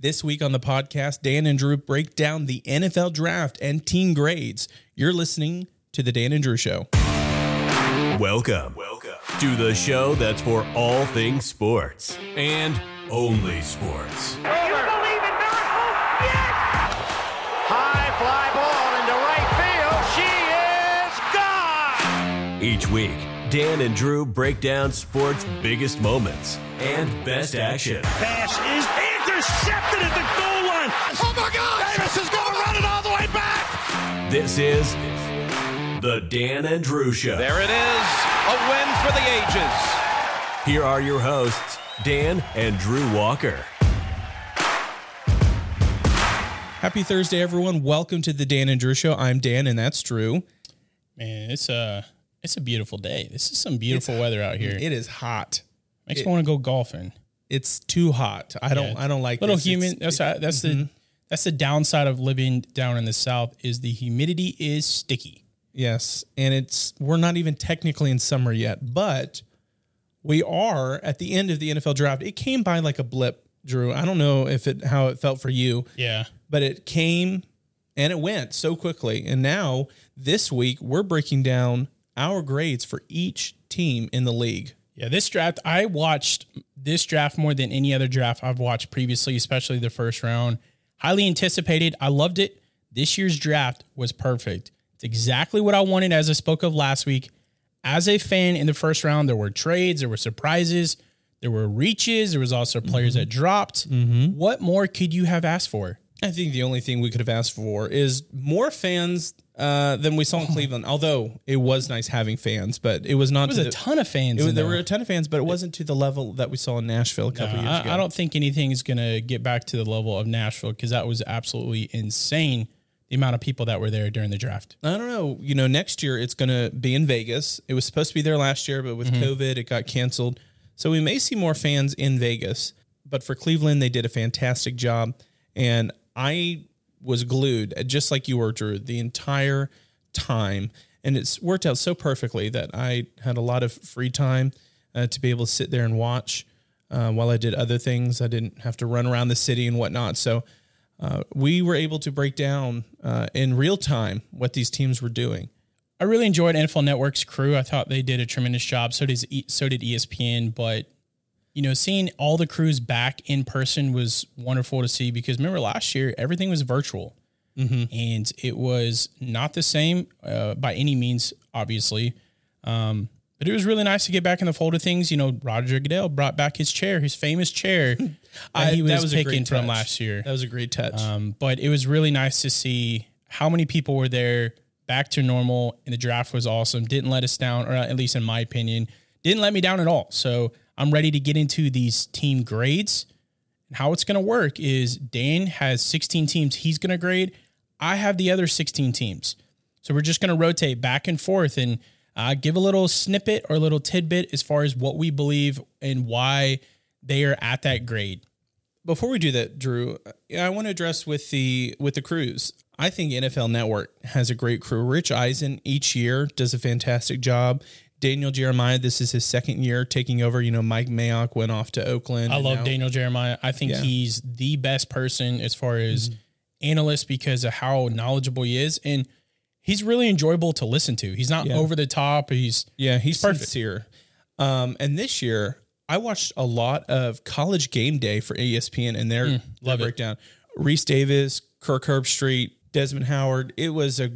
This week on the podcast, Dan and Drew break down the NFL draft and team grades. You're listening to The Dan and Drew Show. Welcome to the show that's for all things sports and only sports. Do you believe in miracles? Yes! High fly ball into right field. She is gone! Each week, Dan and Drew break down sports' biggest moments and best action. Pass is in! Intercepted at the goal line. Oh, my God. Davis is going to run it all the way back. This is the Dan and Drew Show. There it is. A win for the ages. Here are your hosts, Dan and Drew Walker. Happy Thursday, everyone. Welcome to the Dan and Drew Show. I'm Dan, and that's Drew. Man, it's a beautiful day. This is some beautiful weather out here. It is hot. Makes me want to go golfing. It's too hot. I don't like little this. Humid. That's the downside of living down in the South is the humidity is sticky. Yes, and we're not even technically in summer yet, but we are at the end of the NFL draft. It came by like a blip, Drew. I don't know how it felt for you. Yeah, but it came and it went so quickly. And now this week we're breaking down our grades for each team in the league. Yeah, this draft, I watched this draft more than any other draft I've watched previously, especially the first round. Highly anticipated. I loved it. This year's draft was perfect. It's exactly what I wanted, as I spoke of last week. As a fan in the first round, there were trades, there were surprises, there were reaches, there was also players that dropped. Mm-hmm. What more could you have asked for? I think the only thing we could have asked for is more fans than we saw in Cleveland, although it was nice having fans, but it was not. It was a ton of fans. There were a ton of fans, but it wasn't to the level that we saw in Nashville a couple years ago. I don't think anything is going to get back to the level of Nashville, because that was absolutely insane, the amount of people that were there during the draft. I don't know. You know, next year it's going to be in Vegas. It was supposed to be there last year, but with COVID, it got canceled. So we may see more fans in Vegas, but for Cleveland, they did a fantastic job. And I was glued, just like you were, Drew, the entire time. And it's worked out so perfectly that I had a lot of free time to be able to sit there and watch while I did other things. I didn't have to run around the city and whatnot. So we were able to break down in real time what these teams were doing. I really enjoyed NFL Network's crew. I thought they did a tremendous job. So did ESPN, but... You know, seeing all the crews back in person was wonderful to see, because remember last year, everything was virtual and it was not the same by any means, obviously. But it was really nice to get back in the fold of things. You know, Roger Goodell brought back his chair, his famous chair that was picking from last year. That was a great touch. But it was really nice to see how many people were there, back to normal, and the draft was awesome. Didn't let us down, or at least in my opinion, didn't let me down at all. So I'm ready to get into these team grades. And how it's going to work is Dan has 16 teams he's going to grade. I have the other 16 teams. So we're just going to rotate back and forth and give a little snippet or a little tidbit as far as what we believe and why they are at that grade. Before we do that, Drew, I want to address with the crews. I think NFL Network has a great crew. Rich Eisen each year does a fantastic job. Daniel Jeremiah, this is his second year taking over. You know, Mike Mayock went off to Oakland. I love Daniel Jeremiah. I think he's the best person as far as analyst, because of how knowledgeable he is. And he's really enjoyable to listen to. He's not over the top. He's perfect. Sincere. And this year, I watched a lot of College Game Day for ESPN and their breakdown. Reese Davis, Kirk Herbstreit, Desmond Howard. It was a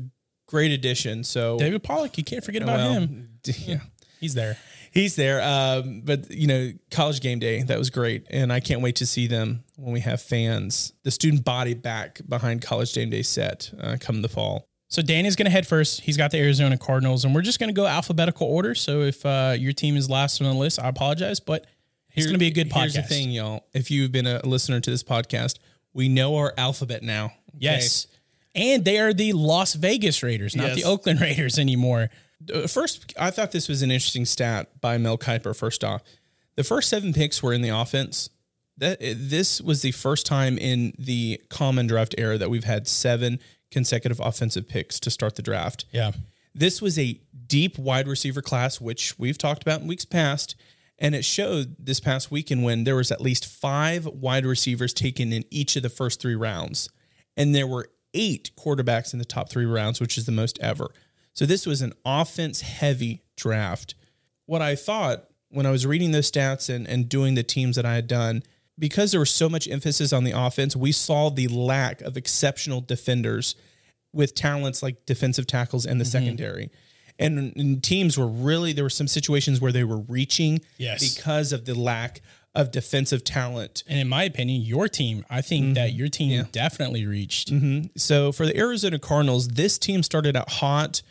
great addition. So David Pollock, you can't forget about him. Yeah, he's there. But you know, College Game Day, that was great, and I can't wait to see them when we have fans, the student body back behind College Game Day set come the fall. So Dan is going to head first. He's got the Arizona Cardinals, and we're just going to go alphabetical order. So if your team is last on the list, I apologize, but it's going to be a good podcast. Here's the thing, y'all. If you've been a listener to this podcast, we know our alphabet now. Okay? Yes, and they are the Las Vegas Raiders, not the Oakland Raiders anymore. First, I thought this was an interesting stat by Mel Kiper. First off, the first 7 picks were in the offense. This was the first time in the common draft era that we've had 7 consecutive offensive picks to start the draft. Yeah. This was a deep wide receiver class, which we've talked about in weeks past, And it showed this past weekend when there was at least 5 wide receivers taken in each of the first 3 rounds. And there were 8 quarterbacks in the top 3 rounds, which is the most ever. So this was an offense-heavy draft. What I thought when I was reading those stats and doing the teams that I had done, because there was so much emphasis on the offense, we saw the lack of exceptional defenders with talents like defensive tackles and the secondary. And teams were really, there were some situations where they were reaching because of the lack of defensive talent. And in my opinion, your team, I think that your team definitely reached. So for the Arizona Cardinals, this team started out hot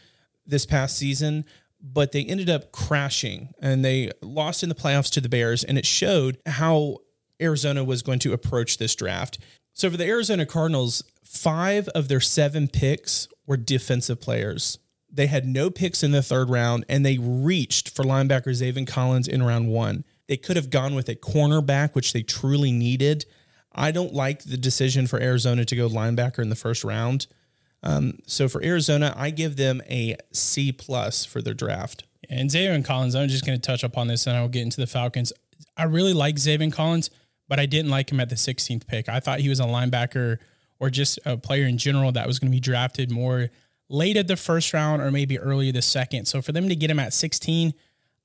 this past season, but they ended up crashing and they lost in the playoffs to the Bears. And it showed how Arizona was going to approach this draft. So for the Arizona Cardinals, 5 of their 7 picks were defensive players. They had no picks in the 3rd round, and they reached for linebacker Zaven Collins in round 1. They could have gone with a cornerback, which they truly needed. I don't like the decision for Arizona to go linebacker in the 1st round. So for Arizona, I give them a C+ for their draft. And Zaven Collins, I'm just going to touch upon this, and I'll get into the Falcons. I really like Zaven Collins, but I didn't like him at the 16th pick. I thought he was a linebacker or just a player in general that was going to be drafted more late at the 1st round or maybe early the 2nd. So for them to get him at 16,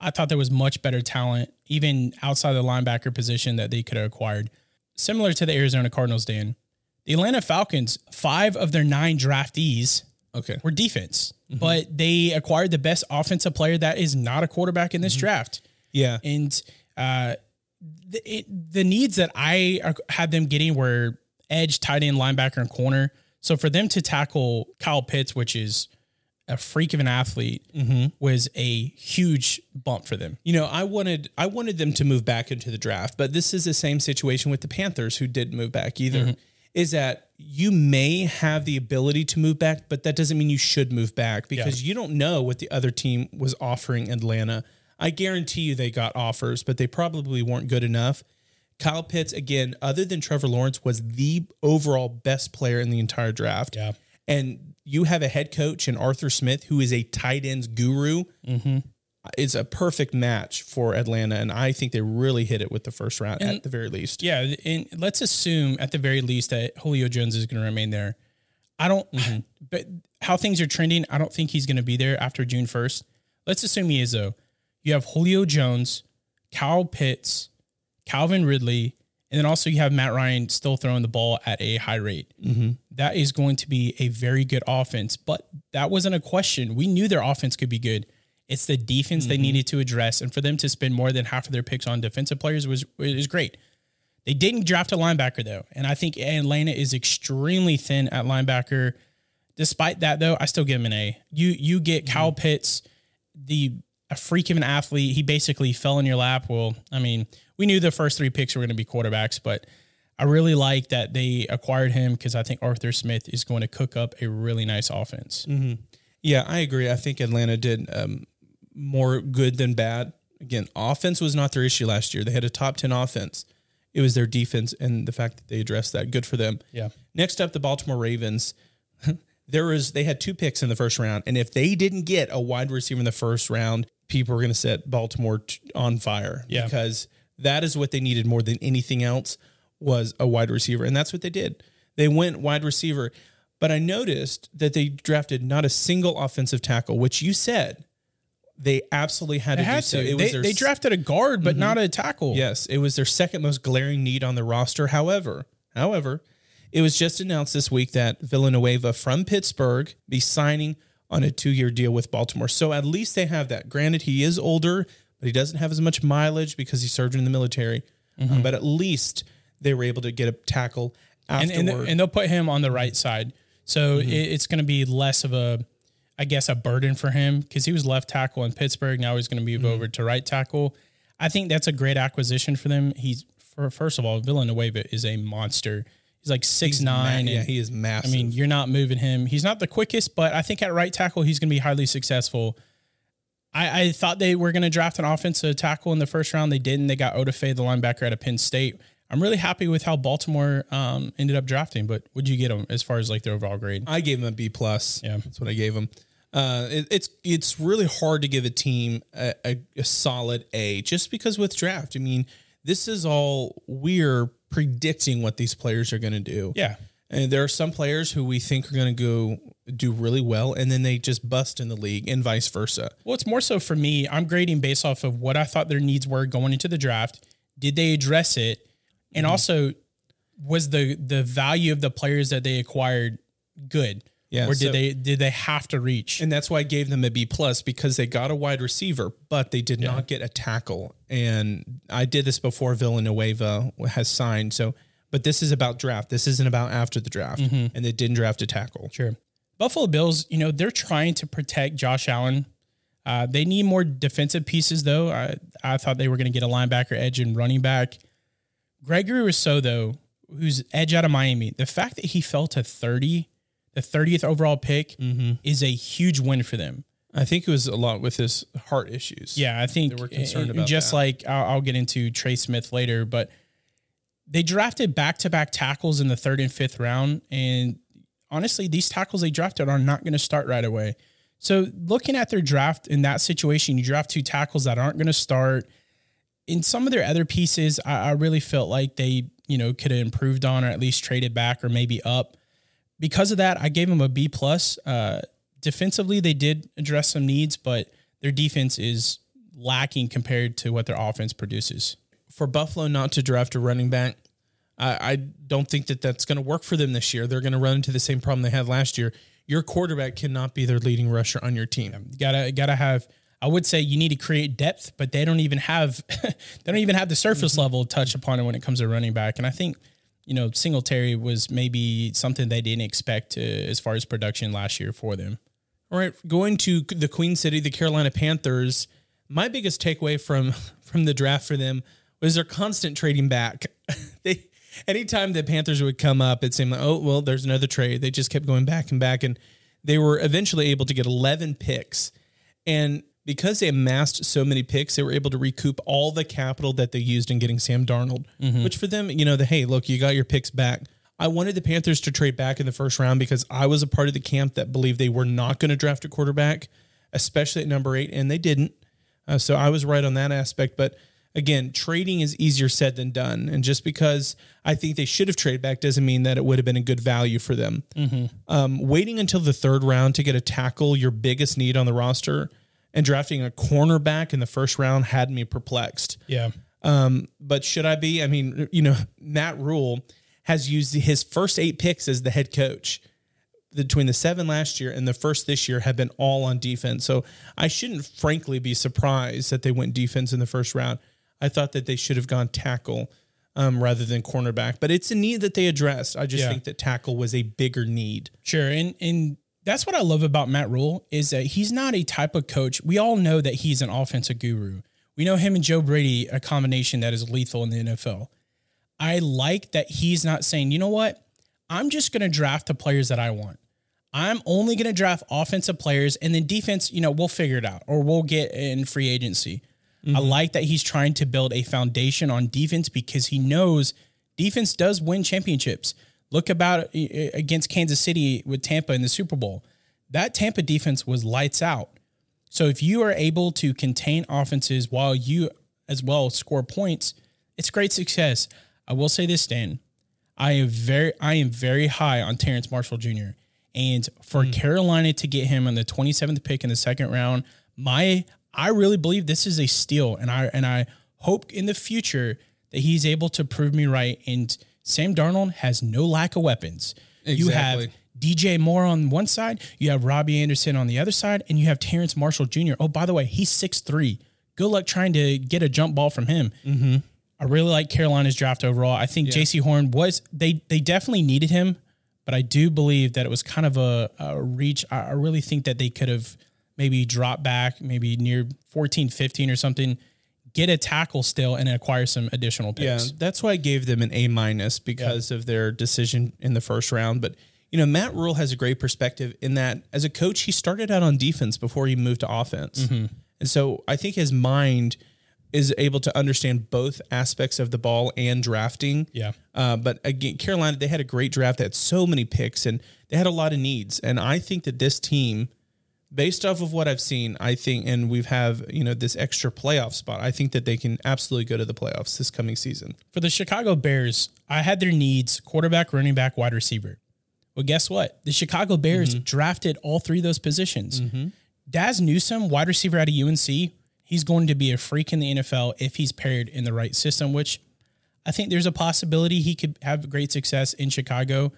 I thought there was much better talent, even outside the linebacker position, that they could have acquired. Similar to the Arizona Cardinals, Dan, the Atlanta Falcons, 5 of their 9 draftees were defense, but they acquired the best offensive player that is not a quarterback in this draft. And the needs that I had them getting were edge, tight end, linebacker, and corner. So for them to tackle Kyle Pitts, which is a freak of an athlete, was a huge bump for them. You know, I wanted them to move back into the draft, but this is the same situation with the Panthers, who didn't move back either, is that you may have the ability to move back, but that doesn't mean you should move back, because you don't know what the other team was offering Atlanta. I guarantee you they got offers, but they probably weren't good enough. Kyle Pitts, again, other than Trevor Lawrence, was the overall best player in the entire draft. Yeah. And you have a head coach in Arthur Smith, who is a tight ends guru. It's a perfect match for Atlanta, and I think they really hit it with the 1st round at the very least. Yeah, and let's assume at the very least that Julio Jones is going to remain there. I don't, but how things are trending, I don't think he's going to be there after June 1st. Let's assume he is, though. You have Julio Jones, Kyle Pitts, Calvin Ridley, and then also you have Matt Ryan still throwing the ball at a high rate. That is going to be a very good offense, but that wasn't a question. We knew their offense could be good. It's the defense they needed to address, and for them to spend more than half of their picks on defensive players was great. They didn't draft a linebacker, though, and I think Atlanta is extremely thin at linebacker. Despite that, though, I still give him an A. You get Kyle Pitts, a freak of an athlete. He basically fell in your lap. Well, I mean, we knew the first 3 picks were going to be quarterbacks, but I really like that they acquired him, because I think Arthur Smith is going to cook up a really nice offense. Yeah, I agree. I think Atlanta did more good than bad. Again, offense was not their issue last year. They had a top 10 offense. It was their defense and the fact that they addressed that. Good for them. Yeah. Next up, the Baltimore Ravens. They had 2 picks in the 1st round, and if they didn't get a wide receiver in the 1st round, people were going to set Baltimore on fire, because that is what they needed more than anything else, was a wide receiver. And that's what they did. They went wide receiver. But I noticed that they drafted not a single offensive tackle, which you said they absolutely had to do. So. They drafted a guard, but not a tackle. Yes, it was their second most glaring need on the roster. However, it was just announced this week that Villanueva from Pittsburgh be signing on a 2-year deal with Baltimore. So at least they have that. Granted, he is older, but he doesn't have as much mileage because he served in the military. But at least they were able to get a tackle afterward. And they'll put him on the right side. So it's going to be less of a burden for him, because he was left tackle in Pittsburgh. Now he's going to move over to right tackle. I think that's a great acquisition for them. First of all, Villanueva is a monster. He's like 6'9". He is massive. I mean, you're not moving him. He's not the quickest, but I think at right tackle, he's going to be highly successful. I thought they were going to draft an offensive tackle in the 1st round. They didn't. They got Odafe, the linebacker out of Penn State. I'm really happy with how Baltimore ended up drafting, but would you get him as far as like their overall grade? I gave him a B+. Yeah. That's what I gave him. It's really hard to give a team a solid A just because with draft, I mean, this is all we're predicting what these players are going to do. Yeah. And there are some players who we think are going to go do really well, and then they just bust in the league and vice versa. Well, it's more so for me, I'm grading based off of what I thought their needs were going into the draft. Did they address it? And also, was the value of the players that they acquired good? Yeah, or did they have to reach? And that's why I gave them a B+ because they got a wide receiver, but they did not get a tackle. And I did this before Villanueva has signed. So, but this is about draft. This isn't about after the draft. Mm-hmm. And they didn't draft a tackle. Sure. Buffalo Bills, you know, they're trying to protect Josh Allen. They need more defensive pieces, though. I thought they were going to get a linebacker, edge, and running back. Gregory Rousseau, though, who's edge out of Miami, the fact that he fell to 30. The 30th overall pick is a huge win for them. I think it was a lot with his heart issues. Yeah, I think they were concerned about just that. Like I'll get into Trey Smith later, but they drafted back-to-back tackles in the 3rd and 5th round. And honestly, these tackles they drafted are not going to start right away. So looking at their draft in that situation, you draft two tackles that aren't going to start. In some of their other pieces, I really felt like they, you know, could have improved on or at least traded back or maybe up. Because of that, I gave them a B+. Defensively, they did address some needs, but their defense is lacking compared to what their offense produces. For Buffalo not to draft a running back, I don't think that that's going to work for them this year. They're going to run into the same problem they had last year. Your quarterback cannot be their leading rusher on your team. You gotta have. I would say you need to create depth, but they don't even have the surface level touch upon it when it comes to running back. And I think, you know, Singletary was maybe something they didn't expect as far as production last year for them. All right, going to the Queen City, the Carolina Panthers, my biggest takeaway from the draft for them was their constant trading back. They, anytime the Panthers would come up, it seemed like, oh, well, there's another trade. They just kept going back and back, and they were eventually able to get 11 picks. And because they amassed so many picks, they were able to recoup all the capital that they used in getting Sam Darnold, which for them, you know, hey, look, you got your picks back. I wanted the Panthers to trade back in the first round because I was a part of the camp that believed they were not going to draft a quarterback, especially at number 8, and they didn't. So I was right on that aspect. But again, trading is easier said than done. And just because I think they should have traded back doesn't mean that it would have been a good value for them. Waiting until the 3rd round to get a tackle, your biggest need on the roster, and drafting a cornerback in the first round had me perplexed. Yeah. But should I be? I mean, you know, Matt Rhule has used his first 8 picks as the head coach. Between the 7 last year and the first this year have been all on defense. So I shouldn't, frankly, be surprised that they went defense in the first round. I thought that they should have gone tackle rather than cornerback. But it's a need that they addressed. I just think that tackle was a bigger need. Sure. And that's what I love about Matt Rhule is that he's not a type of coach. We all know that he's an offensive guru. We know him and Joe Brady, a combination that is lethal in the NFL. I like that he's not saying, you know what? I'm just going to draft the players that I want. I'm only going to draft offensive players, and then defense, you know, we'll figure it out or we'll get in free agency. I like that he's trying to build a foundation on defense because he knows defense does win championships. Look about against Kansas City with Tampa in the Super Bowl. That Tampa defense was lights out. So if you are able to contain offenses while you as well score points, it's great success. I will say this, Dan. I am very high on Terrence Marshall Jr. And for Carolina to get him on the 27th pick in the 2nd round, I really believe this is a steal. And I hope in the future that he's able to prove me right. And Sam Darnold has no lack of weapons. Exactly. You have DJ Moore on one side, you have Robbie Anderson on the other side, and you have Terrence Marshall Jr. Oh, by the way, he's 6'3". Good luck trying to get a jump ball from him. I really like Carolina's draft overall. I think J.C. Horn was they definitely needed him, but I do believe that it was kind of a reach. I really think that they could have maybe dropped back, maybe near 14, 15 or something. Get a tackle still and acquire some additional picks. Yeah, that's why I gave them an A- because of their decision in the first round. But, you know, Matt Rhule has a great perspective in that as a coach, he started out on defense before he moved to offense. And so I think his mind is able to understand both aspects of the ball and drafting. But again, Carolina, they had a great draft. They had so many picks and they had a lot of needs. And I think that this team based off of what I've seen, I think, and we've have, you know, this extra playoff spot, I think that they can absolutely go to the playoffs this coming season. For the Chicago Bears, I had their needs: quarterback, running back, wide receiver. Well, guess what? The Chicago Bears drafted all three of those positions. Daz Newsome, wide receiver out of UNC, he's going to be a freak in the NFL if he's paired in the right system, which I think there's a possibility he could have great success in Chicago.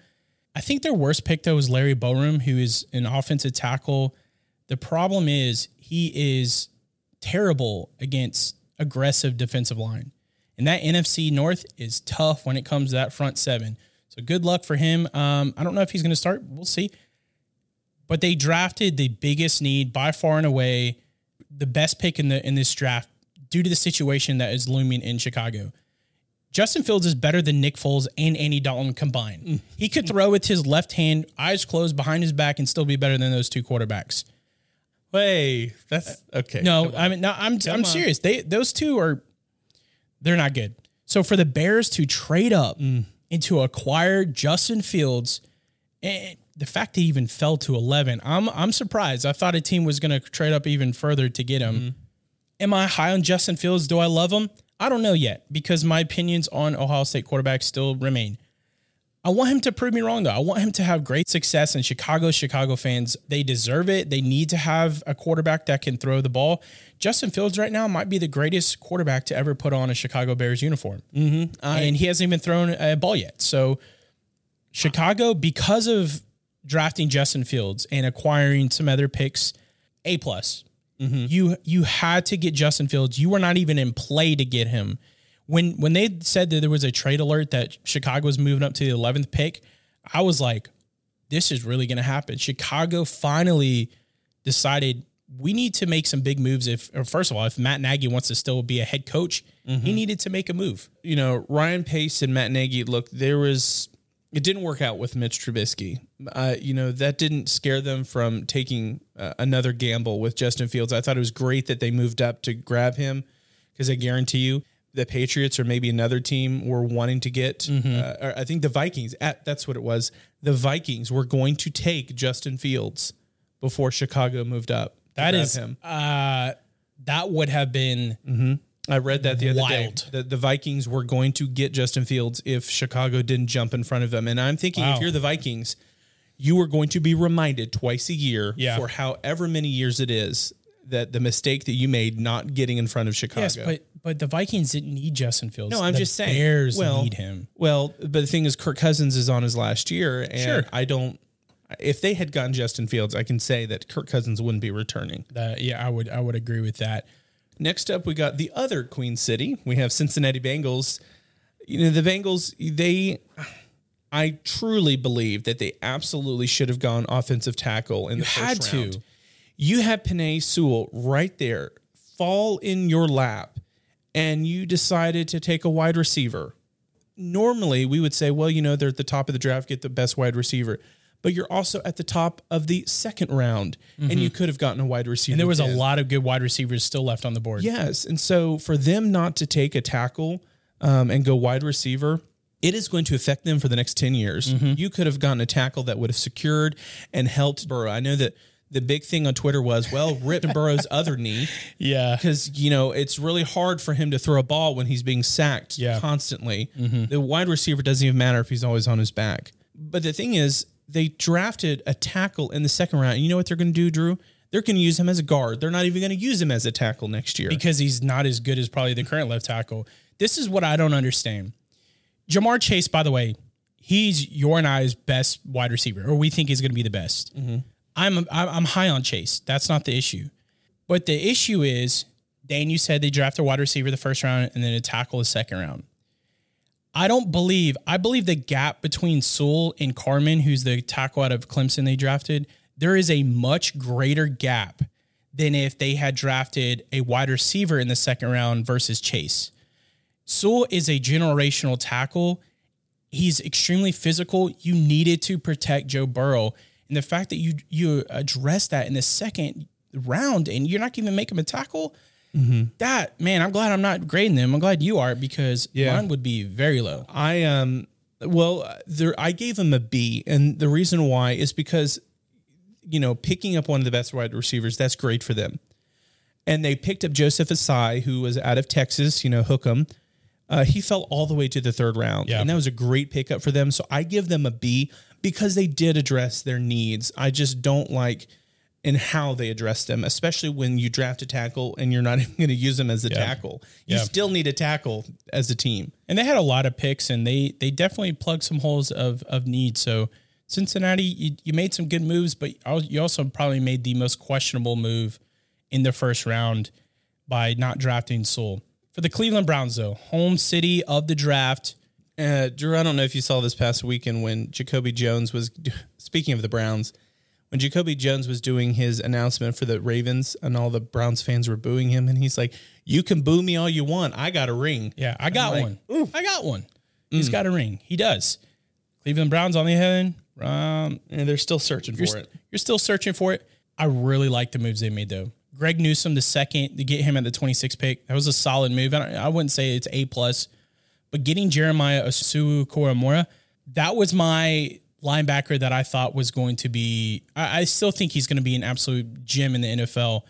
I think their worst pick, though, is Larry Borum, who is an offensive tackle. The problem is he is terrible against aggressive defensive line. And that NFC North is tough when it comes to that front seven. So good luck for him. I don't know if he's going to start. We'll see. But they drafted the biggest need by far and away, the best pick in this draft due to the situation that is looming in Chicago. Justin Fields is better than Nick Foles and Andy Dalton combined. He could throw with his left hand, eyes closed, behind his back, and still be better than those two quarterbacks. Wait, that's okay. No, I mean, no, I'm serious. They're not good. So for the Bears to trade up and to acquire Justin Fields, and the fact they even fell to 11, I'm surprised. I thought a team was going to trade up even further to get him. Am I high on Justin Fields? Do I love him? I don't know yet, because my opinions on Ohio State quarterbacks still remain. I want him to prove me wrong, though. I want him to have great success in Chicago. Chicago fans, they deserve it. They need to have a quarterback that can throw the ball. Justin Fields right now might be the greatest quarterback to ever put on a Chicago Bears uniform. And he hasn't even thrown a ball yet. So Chicago, because of drafting Justin Fields and acquiring some other picks, A+. You had to get Justin Fields. You were not even in play to get him. When they said that there was a trade alert that Chicago was moving up to the 11th pick, I was like, this is really going to happen. Chicago finally decided we need to make some big moves. First of all, if Matt Nagy wants to still be a head coach, he needed to make a move. You know, Ryan Pace and Matt Nagy, look, it didn't work out with Mitch Trubisky. You know, that didn't scare them from taking another gamble with Justin Fields. I thought it was great that they moved up to grab him, because I guarantee you the Patriots or maybe another team were wanting to get, I think the Vikings, that's what it was. The Vikings were going to take Justin Fields before Chicago moved up. That is him. That would have been I read that the other day, that the Vikings were going to get Justin Fields if Chicago didn't jump in front of them. And I'm thinking, if you're the Vikings, you are going to be reminded twice a year for however many years it is that the mistake that you made not getting in front of Chicago. Yes, but the Vikings didn't need Justin Fields. No, I'm just saying. The Bears need him. Well, but the thing is, Kirk Cousins is on his last year, and if they had gotten Justin Fields, I can say that Kirk Cousins wouldn't be returning. I would agree with that. Next up, we got the other Queen City. We have Cincinnati Bengals. You know, the Bengals, I truly believe that they absolutely should have gone offensive tackle in the first round. You have Penei Sewell right there fall in your lap, and you decided to take a wide receiver. Normally, we would say, well, you know, they're at the top of the draft, get the best wide receiver. But you're also at the top of the second round, and you could have gotten a wide receiver. And there was a lot of good wide receivers still left on the board. Yes, and so for them not to take a tackle and go wide receiver, it is going to affect them for the next 10 years. You could have gotten a tackle that would have secured and helped Burrow. I know that the big thing on Twitter was, well, rip Burrow's other knee. Yeah. Because, you know, it's really hard for him to throw a ball when he's being sacked constantly. The wide receiver doesn't even matter if he's always on his back. But the thing is, they drafted a tackle in the second round. And you know what they're going to do, Drew? They're going to use him as a guard. They're not even going to use him as a tackle next year. Because he's not as good as probably the current left tackle. This is what I don't understand. Jamar Chase, by the way, he's your and I's best wide receiver, or we think he's going to be the best. I'm high on Chase. That's not the issue. But the issue is, Dan, you said they draft a wide receiver the first round and then a tackle the second round. I believe the gap between Sewell and Carman, who's the tackle out of Clemson they drafted, there is a much greater gap than if they had drafted a wide receiver in the second round versus Chase. Sewell is a generational tackle. He's extremely physical. You needed to protect Joe Burrow. And the fact that you address that in the second round and you're not even making him a tackle, that, man, I'm glad I'm not grading them. I'm glad you are, because mine would be very low. I gave him a B, and the reason why is because you know, picking up one of the best wide receivers, that's great for them. And they picked up Joseph Asai, who was out of Texas, you know, hook 'em. He fell all the way to the third round, and that was a great pickup for them. So I give them a B because they did address their needs. I just don't like in how they address them, especially when you draft a tackle and you're not even going to use them as a tackle. You still need a tackle as a team. And they had a lot of picks, and they definitely plugged some holes of need. So Cincinnati, you made some good moves, but you also probably made the most questionable move in the first round by not drafting Sewell. For the Cleveland Browns, though, home city of the draft. Drew, I don't know if you saw this past weekend when Jacoby Jones was, speaking of the Browns, when Jacoby Jones was doing his announcement for the Ravens and all the Browns fans were booing him, and he's like, you can boo me all you want. I got a ring. Yeah, I got one. Ooh. I got one. He's got a ring. He does. Cleveland Browns on the head, and they're still searching for it. You're still searching for it. I really like the moves they made, though. Greg Newsome, the second, to get him at the 26th pick. That was a solid move. I wouldn't say it's A+, but getting Jeremiah Owusu-Koramoah, that was my linebacker that I thought was going to be, I still think he's going to be an absolute gem in the NFL.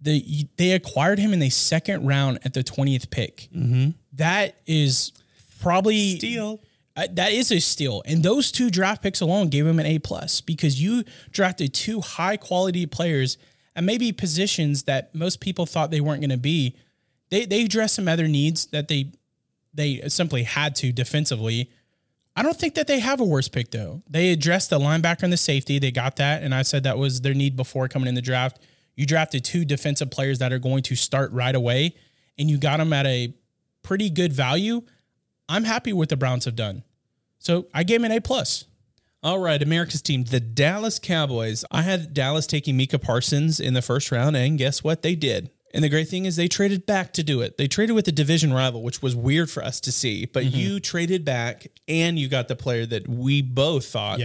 They acquired him in the second round at the 20th pick. Mm-hmm. That is probably... Steal. That is a steal. And those two draft picks alone gave him an A+, because you drafted two high-quality players and maybe positions that most people thought they weren't going to be. They addressed some other needs that they simply had to defensively. I don't think that they have a worse pick, though. They addressed the linebacker and the safety. They got that, and I said that was their need before coming in the draft. You drafted two defensive players that are going to start right away, and you got them at a pretty good value. I'm happy with what the Browns have done. So I gave them an A+. All right, America's team, the Dallas Cowboys. I had Dallas taking Micah Parsons in the first round, and guess what? They did. And the great thing is they traded back to do it. They traded with the division rival, which was weird for us to see. But you traded back, and you got the player that we both thought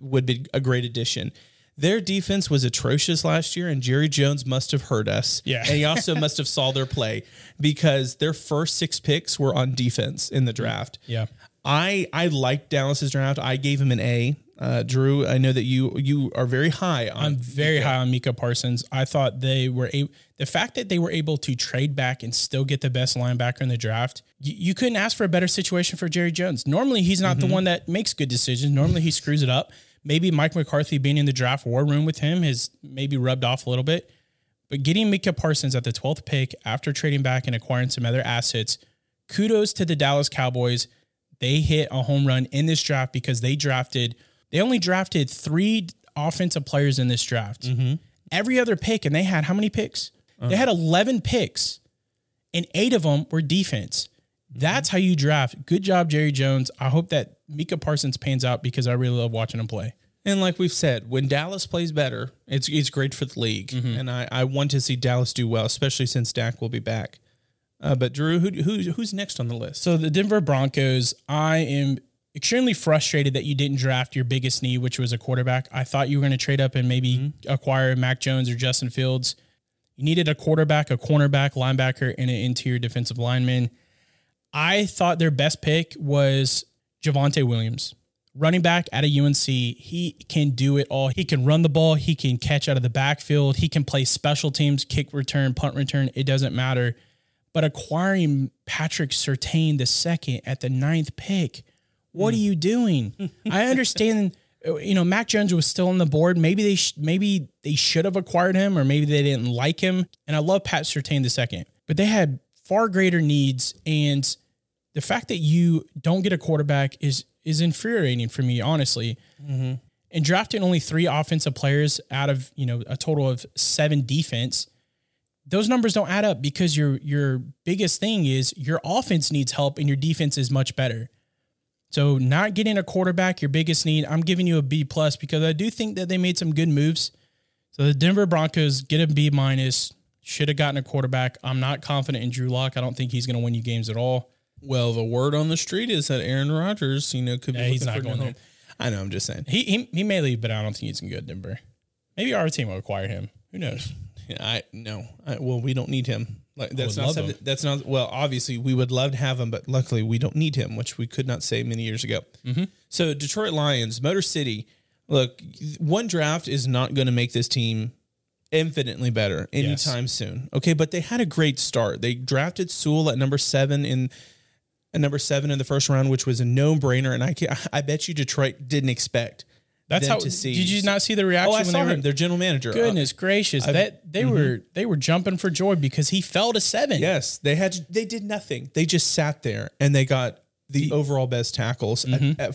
would be a great addition. Their defense was atrocious last year, and Jerry Jones must have heard us. Yeah. And he also must have saw their play, because their first 6 picks were on defense in the draft. Yeah. I liked Dallas's draft. I gave him an A. Drew, I know that you are very high on. I'm very high on Micah Parsons. I thought they were the fact that they were able to trade back and still get the best linebacker in the draft. You couldn't ask for a better situation for Jerry Jones. Normally, he's not the one that makes good decisions. Normally, he screws it up. Maybe Mike McCarthy being in the draft war room with him has maybe rubbed off a little bit. But getting Micah Parsons at the 12th pick after trading back and acquiring some other assets, kudos to the Dallas Cowboys. They hit a home run in this draft because they only drafted 3 offensive players in this draft. Mm-hmm. Every other pick, and they had how many picks? They had 11 picks, and 8 of them were defense. That's how you draft. Good job, Jerry Jones. I hope that Micah Parsons pans out, because I really love watching him play. And like we've said, when Dallas plays better, it's great for the league. Mm-hmm. And I want to see Dallas do well, especially since Dak will be back. But Drew, who's next on the list? So the Denver Broncos. I am extremely frustrated that you didn't draft your biggest need, which was a quarterback. I thought you were going to trade up and maybe acquire Mac Jones or Justin Fields. You needed a quarterback, a cornerback, linebacker, and an interior defensive lineman. I thought their best pick was Javonte Williams, running back out of UNC. He can do it all. He can run the ball. He can catch out of the backfield. He can play special teams, kick return, punt return. It doesn't matter. But acquiring Patrick Surtain II at the 9th pick, what are you doing? I understand, you know, Mac Jones was still on the board. Maybe they should have acquired him, or maybe they didn't like him. And I love Pat Surtain II, but they had far greater needs. And the fact that you don't get a quarterback is infuriating for me, honestly. Mm-hmm. And drafting only 3 offensive players out of, you know, a total of 7 defense. Those numbers don't add up, because your biggest thing is your offense needs help and your defense is much better. So not getting a quarterback, your biggest need, I'm giving you a B+, because I do think that they made some good moves. So the Denver Broncos get a B-, should have gotten a quarterback. I'm not confident in Drew Lock. I don't think he's going to win you games at all. Well, the word on the street is that Aaron Rodgers, you know, could be looking he's not for going home. I know, I'm just saying. He may leave, but I don't think he's going to go to Denver. Maybe our team will acquire him. Who knows? Well, we don't need him. Like, that's not. Well, obviously we would love to have him, but luckily we don't need him, which we could not say many years ago. Mm-hmm. So Detroit Lions, Motor City. look, one draft is not going to make this team infinitely better anytime soon. Okay, but they had a great start. They drafted Sewell at number seven in the first round, which was a no-brainer, and I bet you Detroit didn't expect. That's how. Did you not see the reaction? Oh, I saw him. Their general manager. Goodness gracious! They were jumping for joy because he fell to seven. Yes, they did nothing. They just sat there and they got the overall best tackles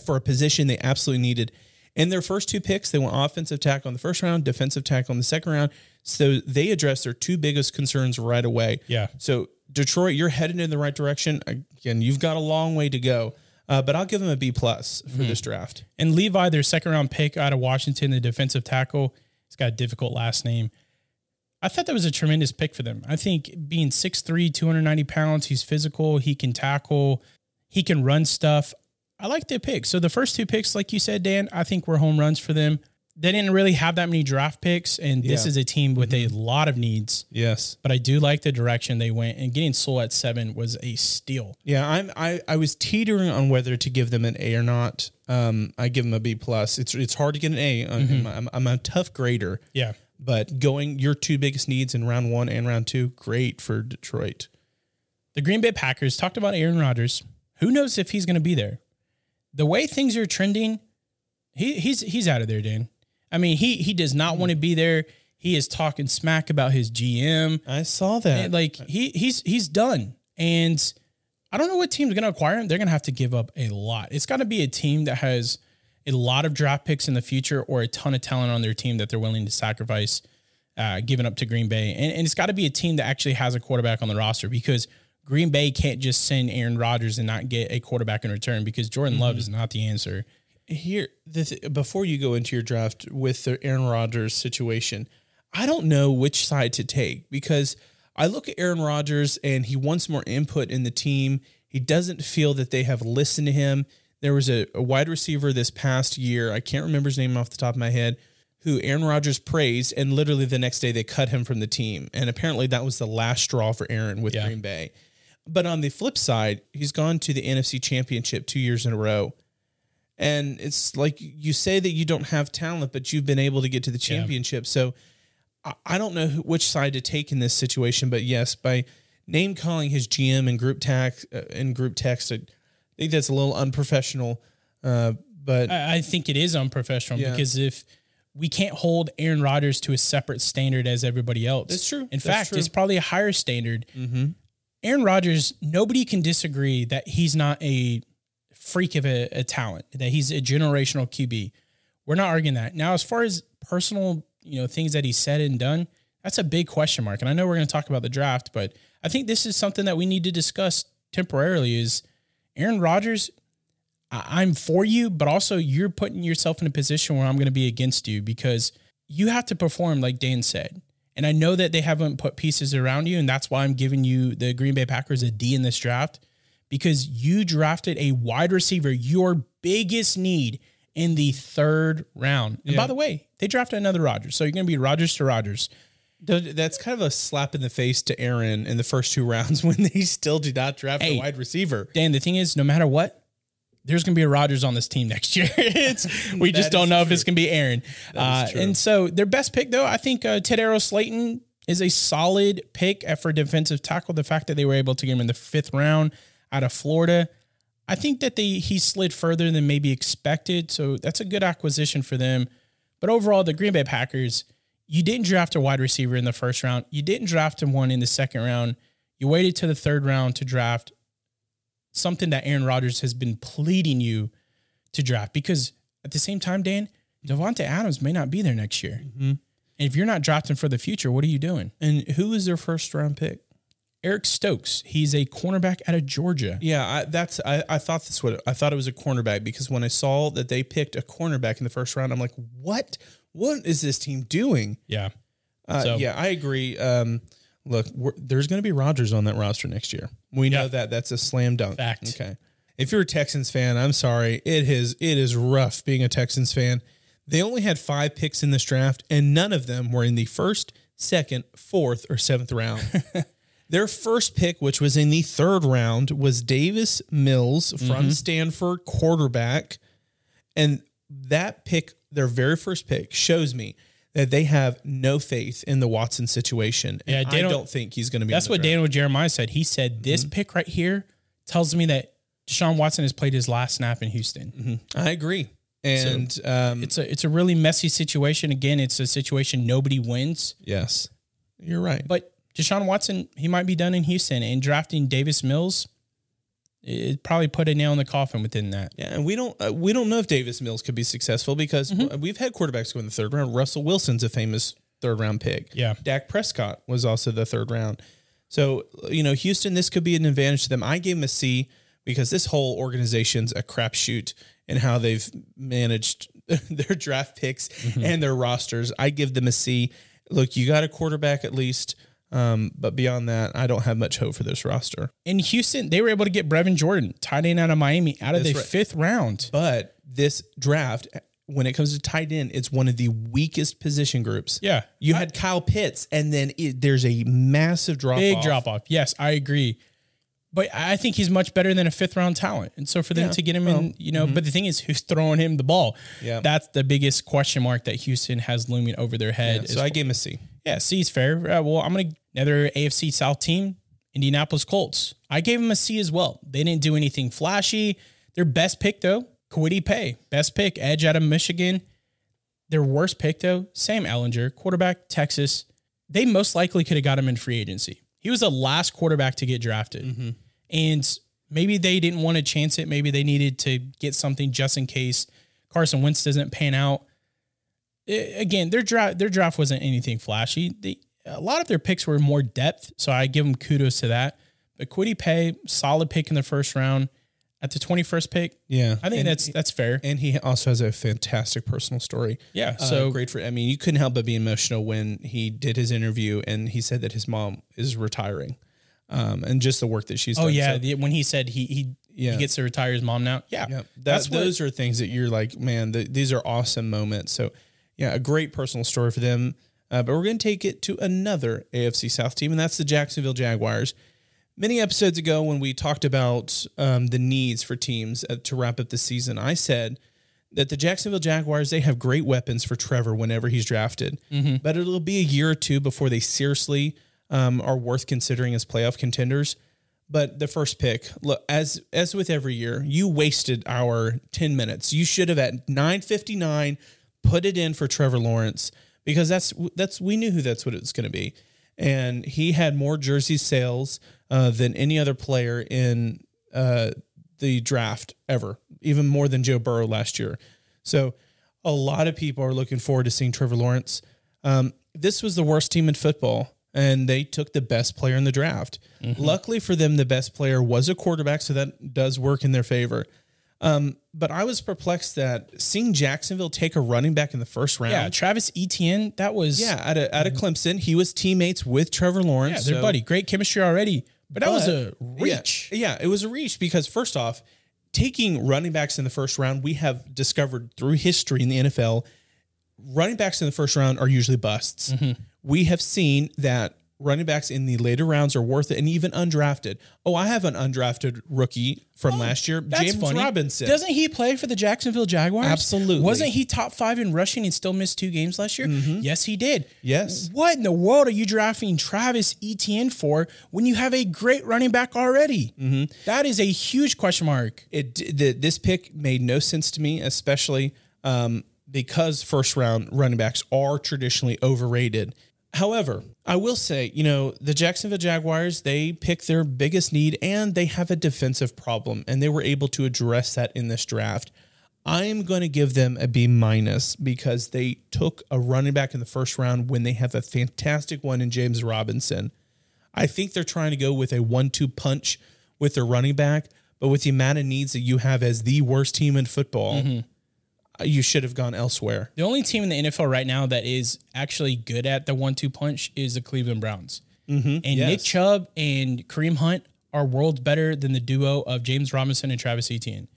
for a position they absolutely needed. In their first two picks, they went offensive tackle in the first round, defensive tackle in the second round. So they addressed their two biggest concerns right away. Yeah. So Detroit, you're headed in the right direction. Again, you've got a long way to go. But I'll give them a B+ for this draft. And Levi, their second round pick out of Washington, the defensive tackle, he's got a difficult last name. I thought that was a tremendous pick for them. I think being 6'3", 290 pounds, he's physical, he can tackle, he can run stuff. I like their pick. So the first two picks, like you said, Dan, I think were home runs for them. They didn't really have that many draft picks, and this is a team with a lot of needs. Yes. But I do like the direction they went, and getting Sewell at 7 was a steal. Yeah, I was teetering on whether to give them an A or not. I give them a B+. It's hard to get an A. I'm a tough grader. Yeah. But going your two biggest needs in round one and round two, great for Detroit. The Green Bay Packers talked about Aaron Rodgers. Who knows if he's going to be there? The way things are trending, he's out of there, Dan. I mean, he does not want to be there. He is talking smack about his GM. I saw that. And like he's done. And I don't know what team's going to acquire him. They're going to have to give up a lot. It's got to be a team that has a lot of draft picks in the future or a ton of talent on their team that they're willing to sacrifice, giving up to Green Bay. And it's got to be a team that actually has a quarterback on the roster, because Green Bay can't just send Aaron Rodgers and not get a quarterback in return, because Jordan Love is not the answer. Here, before you go into your draft with the Aaron Rodgers situation, I don't know which side to take, because I look at Aaron Rodgers and he wants more input in the team. He doesn't feel that they have listened to him. There was a wide receiver this past year, I can't remember his name off the top of my head, who Aaron Rodgers praised, and literally the next day they cut him from the team. And apparently that was the last straw for Aaron with Green Bay. But on the flip side, he's gone to the NFC Championship 2 years in a row. And it's like you say that you don't have talent, but you've been able to get to the championship. Yeah. So I don't know which side to take in this situation. But yes, by name calling his GM in group text, I think that's a little unprofessional. But I think it is unprofessional because if we can't hold Aaron Rodgers to a separate standard as everybody else, that's true. In fact, it's probably a higher standard. Mm-hmm. Aaron Rodgers, nobody can disagree that he's not a freak of a talent, that he's a generational QB. We're not arguing that. Now, as far as personal, things that he said and done, that's a big question mark. And I know we're going to talk about the draft, but I think this is something that we need to discuss temporarily is Aaron Rodgers, I'm for you, but also you're putting yourself in a position where I'm going to be against you, because you have to perform like Dan said. And I know that they haven't put pieces around you, and that's why I'm giving you the Green Bay Packers a D in this draft, because you drafted a wide receiver, your biggest need, in the third round. And by the way, they drafted another Rodgers. So you're going to be Rodgers to Rodgers. That's kind of a slap in the face to Aaron in the first two rounds when they still do not draft a wide receiver. Dan, the thing is, no matter what, there's going to be a Rodgers on this team next year. We just don't know if it's going to be Aaron. And so their best pick, though, I think Tedero Slayton is a solid pick for defensive tackle. The fact that they were able to get him in the fifth round out of Florida, I think that he slid further than maybe expected. So that's a good acquisition for them. But overall, the Green Bay Packers, you didn't draft a wide receiver in the first round. You didn't draft him one in the second round. You waited to the third round to draft something that Aaron Rodgers has been pleading you to draft. Because at the same time, Dan, Devonta Adams may not be there next year. Mm-hmm. And if you're not drafting for the future, what are you doing? And who is their first round pick? Eric Stokes. He's a cornerback out of Georgia. Yeah, I thought it was a cornerback, because when I saw that they picked a cornerback in the first round, I'm like, what? What is this team doing? Yeah, I agree. Look, there's going to be Rodgers on that roster next year. We know that. That's a slam dunk. Fact. Okay. If you're a Texans fan, I'm sorry. It is rough being a Texans fan. They only had 5 picks in this draft, and none of them were in the first, second, fourth, or seventh round. Their first pick, which was in the third round, was Davis Mills from Stanford, quarterback. And that pick their very first pick shows me that they have no faith in the Watson situation. And yeah, Daniel, I don't think he's going to be. That's what Daniel Jeremiah said. He said, this pick right here tells me that Deshaun Watson has played his last snap in Houston. I agree. And so, it's a really messy situation. Again, it's a situation nobody wins. Yes, you're right. But Deshaun Watson, he might be done in Houston. And drafting Davis Mills, it probably put a nail in the coffin within that. Yeah, and we don't know if Davis Mills could be successful because we've had quarterbacks go in the third round. Russell Wilson's a famous third round pick. Yeah, Dak Prescott was also the third round. So Houston, this could be an advantage to them. I gave him a C because this whole organization's a crapshoot in how they've managed their draft picks and their rosters. I give them a C. Look, you got a quarterback at least. But beyond that, I don't have much hope for this roster. In Houston, they were able to get Brevin Jordan, tight end out of Miami, out of the fifth round. But this draft, when it comes to tight end, it's one of the weakest position groups. Yeah. You had Kyle Pitts, and then there's a massive drop-off. Big drop-off. Yes, I agree. But I think he's much better than a fifth-round talent. And so for them to get him in, but the thing is, who's throwing him the ball? Yeah. That's the biggest question mark that Houston has looming over their head. Yeah, so I gave him a C. Yeah, C is fair. Well, I'm going to another AFC South team, Indianapolis Colts. I gave them a C as well. They didn't do anything flashy. Their best pick, though, Kwity Paye. Best pick, edge out of Michigan. Their worst pick, though, Sam Ehlinger, quarterback, Texas. They most likely could have got him in free agency. He was the last quarterback to get drafted. And maybe they didn't want to chance it. Maybe they needed to get something just in case Carson Wentz doesn't pan out. Again, their draft wasn't anything flashy. A lot of their picks were more depth, so I give them kudos to that. But Kwity Paye, solid pick in the first round. At the 21st pick, I think that's fair. And he also has a fantastic personal story. Yeah, so great for. I mean, you couldn't help but be emotional when he did his interview and he said that his mom is retiring, and just the work that she's. done. Yeah, so, when he said he gets to retire his mom now. Yeah, those are things that you're like, man, these are awesome moments. So. Yeah, a great personal story for them. But we're going to take it to another AFC South team, and that's the Jacksonville Jaguars. Many episodes ago when we talked about the needs for teams to wrap up the season, I said that the Jacksonville Jaguars, they have great weapons for Trevor whenever he's drafted. But it'll be a year or two before they seriously are worth considering as playoff contenders. But the first pick, look, as with every year, you wasted our 10 minutes. You should have at 9:59 put it in for Trevor Lawrence because that's we knew that's what it was going to be, and he had more jersey sales than any other player in the draft ever, even more than Joe Burrow last year. So a lot of people are looking forward to seeing Trevor Lawrence. This was the worst team in football, and they took the best player in the draft. Luckily for them, the best player was a quarterback, so that does work in their favor. But I was perplexed that seeing Jacksonville take a running back in the first round. Yeah, Travis Etienne, that was... Yeah, out of Clemson. He was teammates with Trevor Lawrence. Yeah, their buddy. Great chemistry already. But that was a reach. Yeah, it was a reach because, first off, taking running backs in the first round, we have discovered through history in the NFL, running backs in the first round are usually busts. We have seen that running backs in the later rounds are worth it, and even undrafted. Oh, I have an undrafted rookie from last year, James Robinson. Doesn't he play for the Jacksonville Jaguars? Absolutely. Wasn't he top 5 in rushing and still missed 2 games last year? Yes, he did. Yes. What in the world are you drafting Travis Etienne for when you have a great running back already? That is a huge question mark. This pick made no sense to me, especially because first-round running backs are traditionally overrated. However, I will say, the Jacksonville Jaguars, they pick their biggest need and they have a defensive problem, and they were able to address that in this draft. I'm going to give them a B- because they took a running back in the first round when they have a fantastic one in James Robinson. I think they're trying to go with a 1-2 punch with their running back, but with the amount of needs that you have as the worst team in football, you should have gone elsewhere. The only team in the NFL right now that is actually good at the 1-2 punch is the Cleveland Browns. Nick Chubb and Kareem Hunt are worlds better than the duo of James Robinson and Travis Etienne.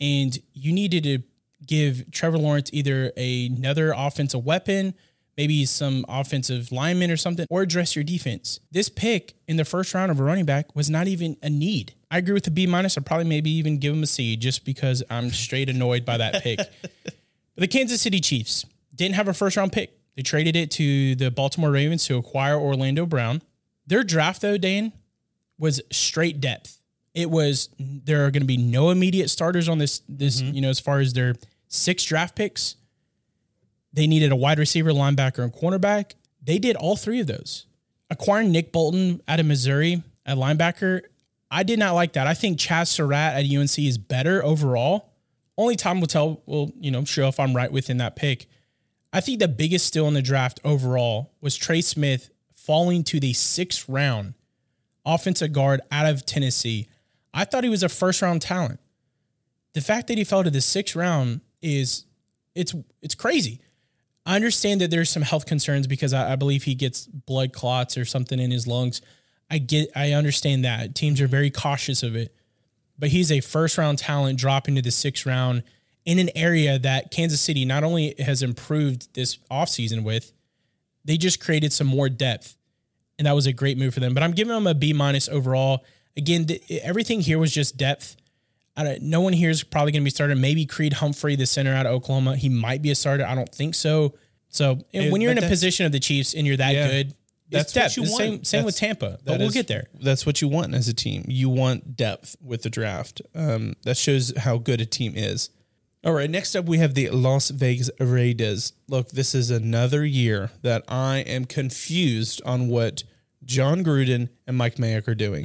And you needed to give Trevor Lawrence either another offensive weapon, maybe some offensive linemen or something, or address your defense. This pick in the first round of a running back was not even a need. I agree with the B-. I'd probably maybe even give him a C just because I'm straight annoyed by that pick. But The Kansas City Chiefs didn't have a first-round pick. They traded it to the Baltimore Ravens to acquire Orlando Brown. Their draft, though, Dan, was straight depth. It was, there are going to be no immediate starters on this you know, as far as their 6 draft picks. They needed a wide receiver, linebacker, and cornerback. They did all 3 of those. Acquiring Nick Bolton out of Missouri at linebacker, I did not like that. I think Chaz Surratt at UNC is better overall. Only time will tell, will, you know, show if I'm right within that pick. I think the biggest steal in the draft overall was Trey Smith falling to the 6th round, offensive guard out of Tennessee. I thought he was a first-round talent. The fact that he fell to the 6th round is, it's crazy. I understand that there's some health concerns because I believe he gets blood clots or something in his lungs. I understand that. Teams are very cautious of it. But he's a first-round talent dropping to the 6th round in an area that Kansas City not only has improved this offseason with, they just created some more depth, and that was a great move for them. But I'm giving them a B- overall. Again, everything here was just depth. No one here is probably going to be started. Maybe Creed Humphrey, the center out of Oklahoma, he might be a starter. I don't think so. So when you're in a position of the Chiefs and you're that good, that's depth. What you want. Same with Tampa, but we'll get there. That's what you want as a team. You want depth with the draft. That shows how good a team is. All right, next up we have the Las Vegas Raiders. Look, this is another year that I am confused on what John Gruden and Mike Mayock are doing.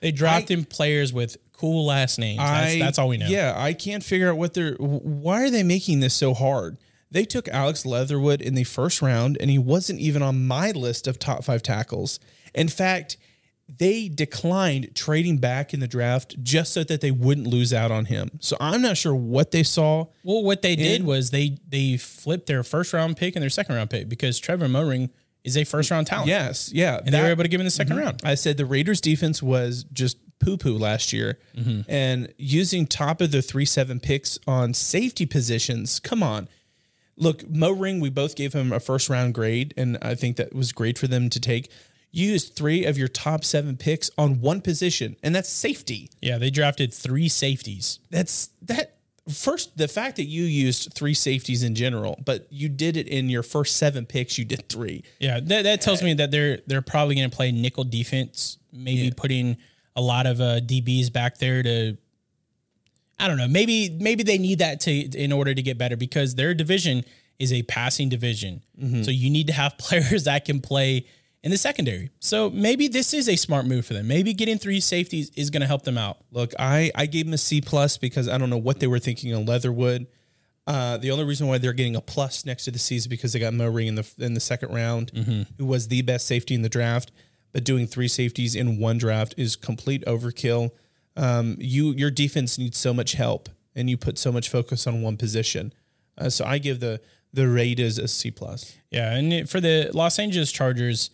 They dropped in players with cool last names. That's all we know. Yeah, I can't figure out why are they making this so hard? They took Alex Leatherwood in the first round, and he wasn't even on my list of top 5 tackles. In fact, they declined trading back in the draft just so that they wouldn't lose out on him. So I'm not sure what they saw. Well, what they did was they flipped their first round pick and their second round pick because Trevor Moehrig is a first round talent. Yes, yeah. And they were able to give him the second round. I said the Raiders defense was just poo-poo last year. Mm-hmm. And using top of the 3-7 picks on safety positions, come on. Look, Moehrig, we both gave him a first round grade, and I think that was great for them to take. You used 3 of your top 7 picks on one position, and that's safety. Yeah, they drafted 3 safeties. The fact that you used 3 safeties in general, but you did it in your first 7 picks, you did 3. Yeah, that tells me that they're probably going to play nickel defense, maybe putting a lot of DBs back there to, I don't know, maybe they need that in order to get better because their division is a passing division. Mm-hmm. So you need to have players that can play in the secondary. So maybe this is a smart move for them. Maybe getting 3 safeties is going to help them out. Look, I gave them a C+ because I don't know what they were thinking on Leatherwood. The only reason why they're getting a plus next to the C is because they got Moehrig in the second round, who was the best safety in the draft. But doing 3 safeties in one draft is complete overkill. Your defense needs so much help, and you put so much focus on one position. So I give the Raiders a C+. Yeah, and for the Los Angeles Chargers,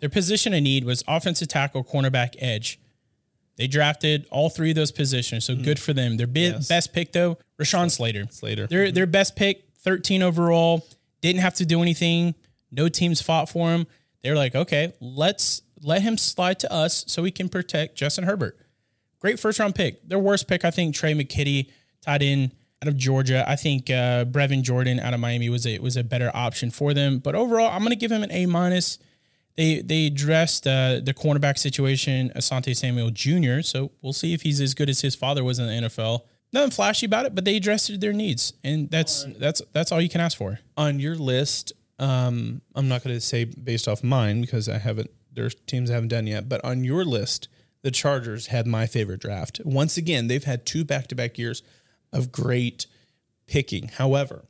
their position of need was offensive tackle, cornerback, edge. They drafted all 3 of those positions, so good for them. Their best pick, though, Rashawn Slater. Their best pick, 13 overall, didn't have to do anything. No teams fought for him. They were like, okay, let's let him slide to us so we can protect Justin Herbert. Great first-round pick. Their worst pick, I think, Trey McKitty, tight end out of Georgia. I think Brevin Jordan out of Miami was a better option for them. But overall, I'm going to give him an A-. They addressed the cornerback situation, Asante Samuel Jr., so we'll see if he's as good as his father was in the NFL. Nothing flashy about it, but they addressed their needs, and that's all you can ask for. On your list, I'm not going to say based off mine because their teams I haven't done yet, but on your list, the Chargers had my favorite draft. Once again, they've had 2 back-to-back years of great picking. However,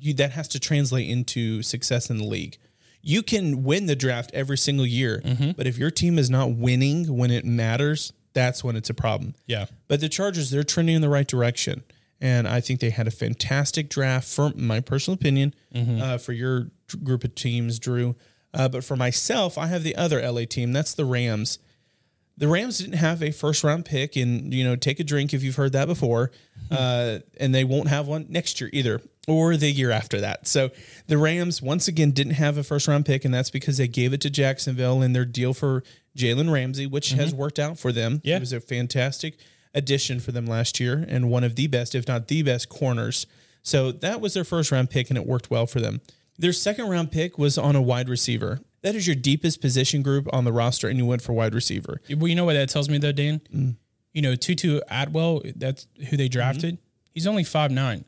that has to translate into success in the league. You can win the draft every single year, but if your team is not winning when it matters, that's when it's a problem. Yeah. But the Chargers, they're trending in the right direction, and I think they had a fantastic draft, from my personal opinion, for your group of teams, Drew. But for myself, I have the other LA team. That's the Rams. The Rams didn't have a first-round pick, and, you know, take a drink if you've heard that before, and they won't have one next year either, or the year after that. So the Rams, once again, didn't have a first-round pick, and that's because they gave it to Jacksonville in their deal for Jalen Ramsey, which has worked out for them. Yeah. It was a fantastic addition for them last year and one of the best, if not the best, corners. So that was their first round pick, and it worked well for them. Their second round pick was on a wide receiver. That is your deepest position group on the roster, and you went for wide receiver. Well, you know what that tells me, though, Dan? Mm. You know, Tutu Atwell, that's who they drafted. Mm-hmm. He's only 5'9".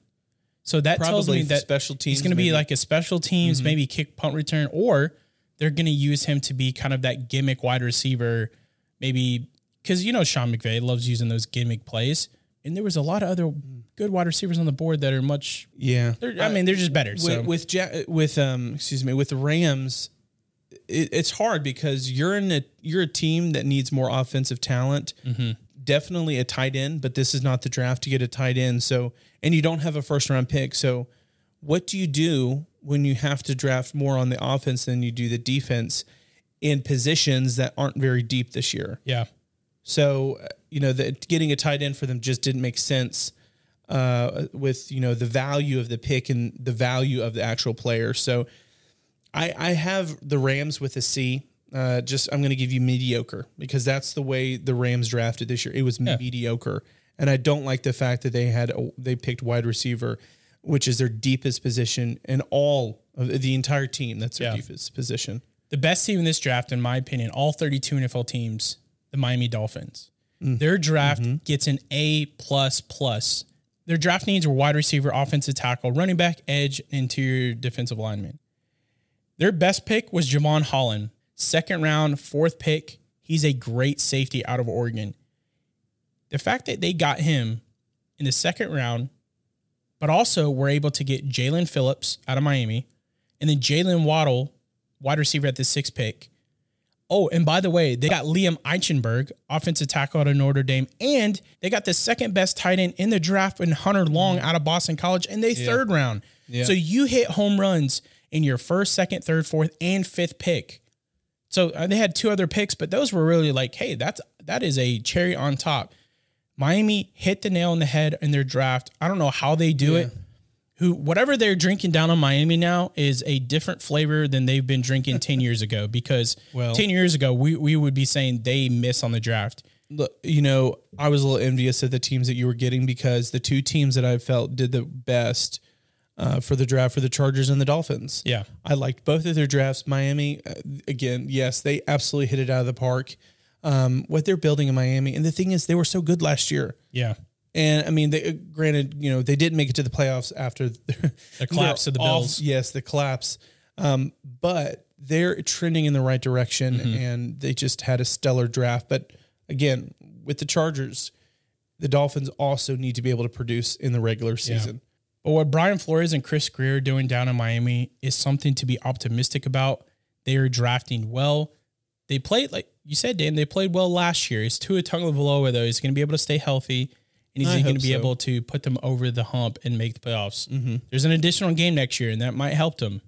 So that probably tells me that special teams, he's going to be like a special teams, mm-hmm. maybe kick, punt return, or they're going to use him to be kind of that gimmick wide receiver, maybe because, you know, Sean McVay loves using those gimmick plays. And there was a lot of other good wide receivers on the board that are much. Yeah. I mean, they're just better. With the Rams, it's hard because you're a team that needs more offensive talent. Mm-hmm. Definitely a tight end, but this is not the draft to get a tight end. So, and you don't have a first round pick. So what do you do when you have to draft more on the offense than you do the defense in positions that aren't very deep this year? Yeah. So, you know, getting a tight end for them just didn't make sense with, you know, the value of the pick and the value of the actual player. So I have the Rams with a C. I'm going to give you mediocre because that's the way the Rams drafted this year. It was mediocre. And I don't like the fact that they picked wide receiver, which is their deepest position in all of the entire team. That's their deepest position. The best team in this draft, in my opinion, all 32 NFL teams, the Miami Dolphins, their draft gets an A++. Their draft needs were wide receiver, offensive tackle, running back, edge, interior defensive lineman. Their best pick was Javon Holland. Second round, fourth pick. He's a great safety out of Oregon. The fact that they got him in the second round, but also were able to get Jalen Phillips out of Miami, and then Jalen Waddle, wide receiver at the sixth pick. Oh, and by the way, they got Liam Eichenberg, offensive tackle out of Notre Dame, and they got the second best tight end in the draft in Hunter Long out of Boston College in their third round. Yeah. So you hit home runs in your first, second, third, fourth, and fifth pick. So they had two other picks, but those were really like, hey, that is a cherry on top. Miami hit the nail on the head in their draft. I don't know how they do it. Whatever they're drinking down on Miami now is a different flavor than they've been drinking 10 years ago, because 10 years ago, we would be saying they miss on the draft. Look, you know, I was a little envious of the teams that you were getting, because the two teams that I felt did the best for the draft for the Chargers and the Dolphins. Yeah. I liked both of their drafts. Miami, again, yes, they absolutely hit it out of the park. What they're building in Miami. And the thing is, they were so good last year. Yeah. And I mean, they granted, you know, they didn't make it to the playoffs after the collapse of the Bills. Yes, the collapse. But they're trending in the right direction, and they just had a stellar draft. But again, with the Chargers, the Dolphins also need to be able to produce in the regular season. Yeah. But what Brian Flores and Chris Greer are doing down in Miami is something to be optimistic about. They are drafting well. They played, like you said, Dan, they played well last year. It's Tua Tagovailoa, though. He's going to be able to stay healthy, and he's going to be able to put them over the hump and make the playoffs. Mm-hmm. There's an additional game next year, and that might help them.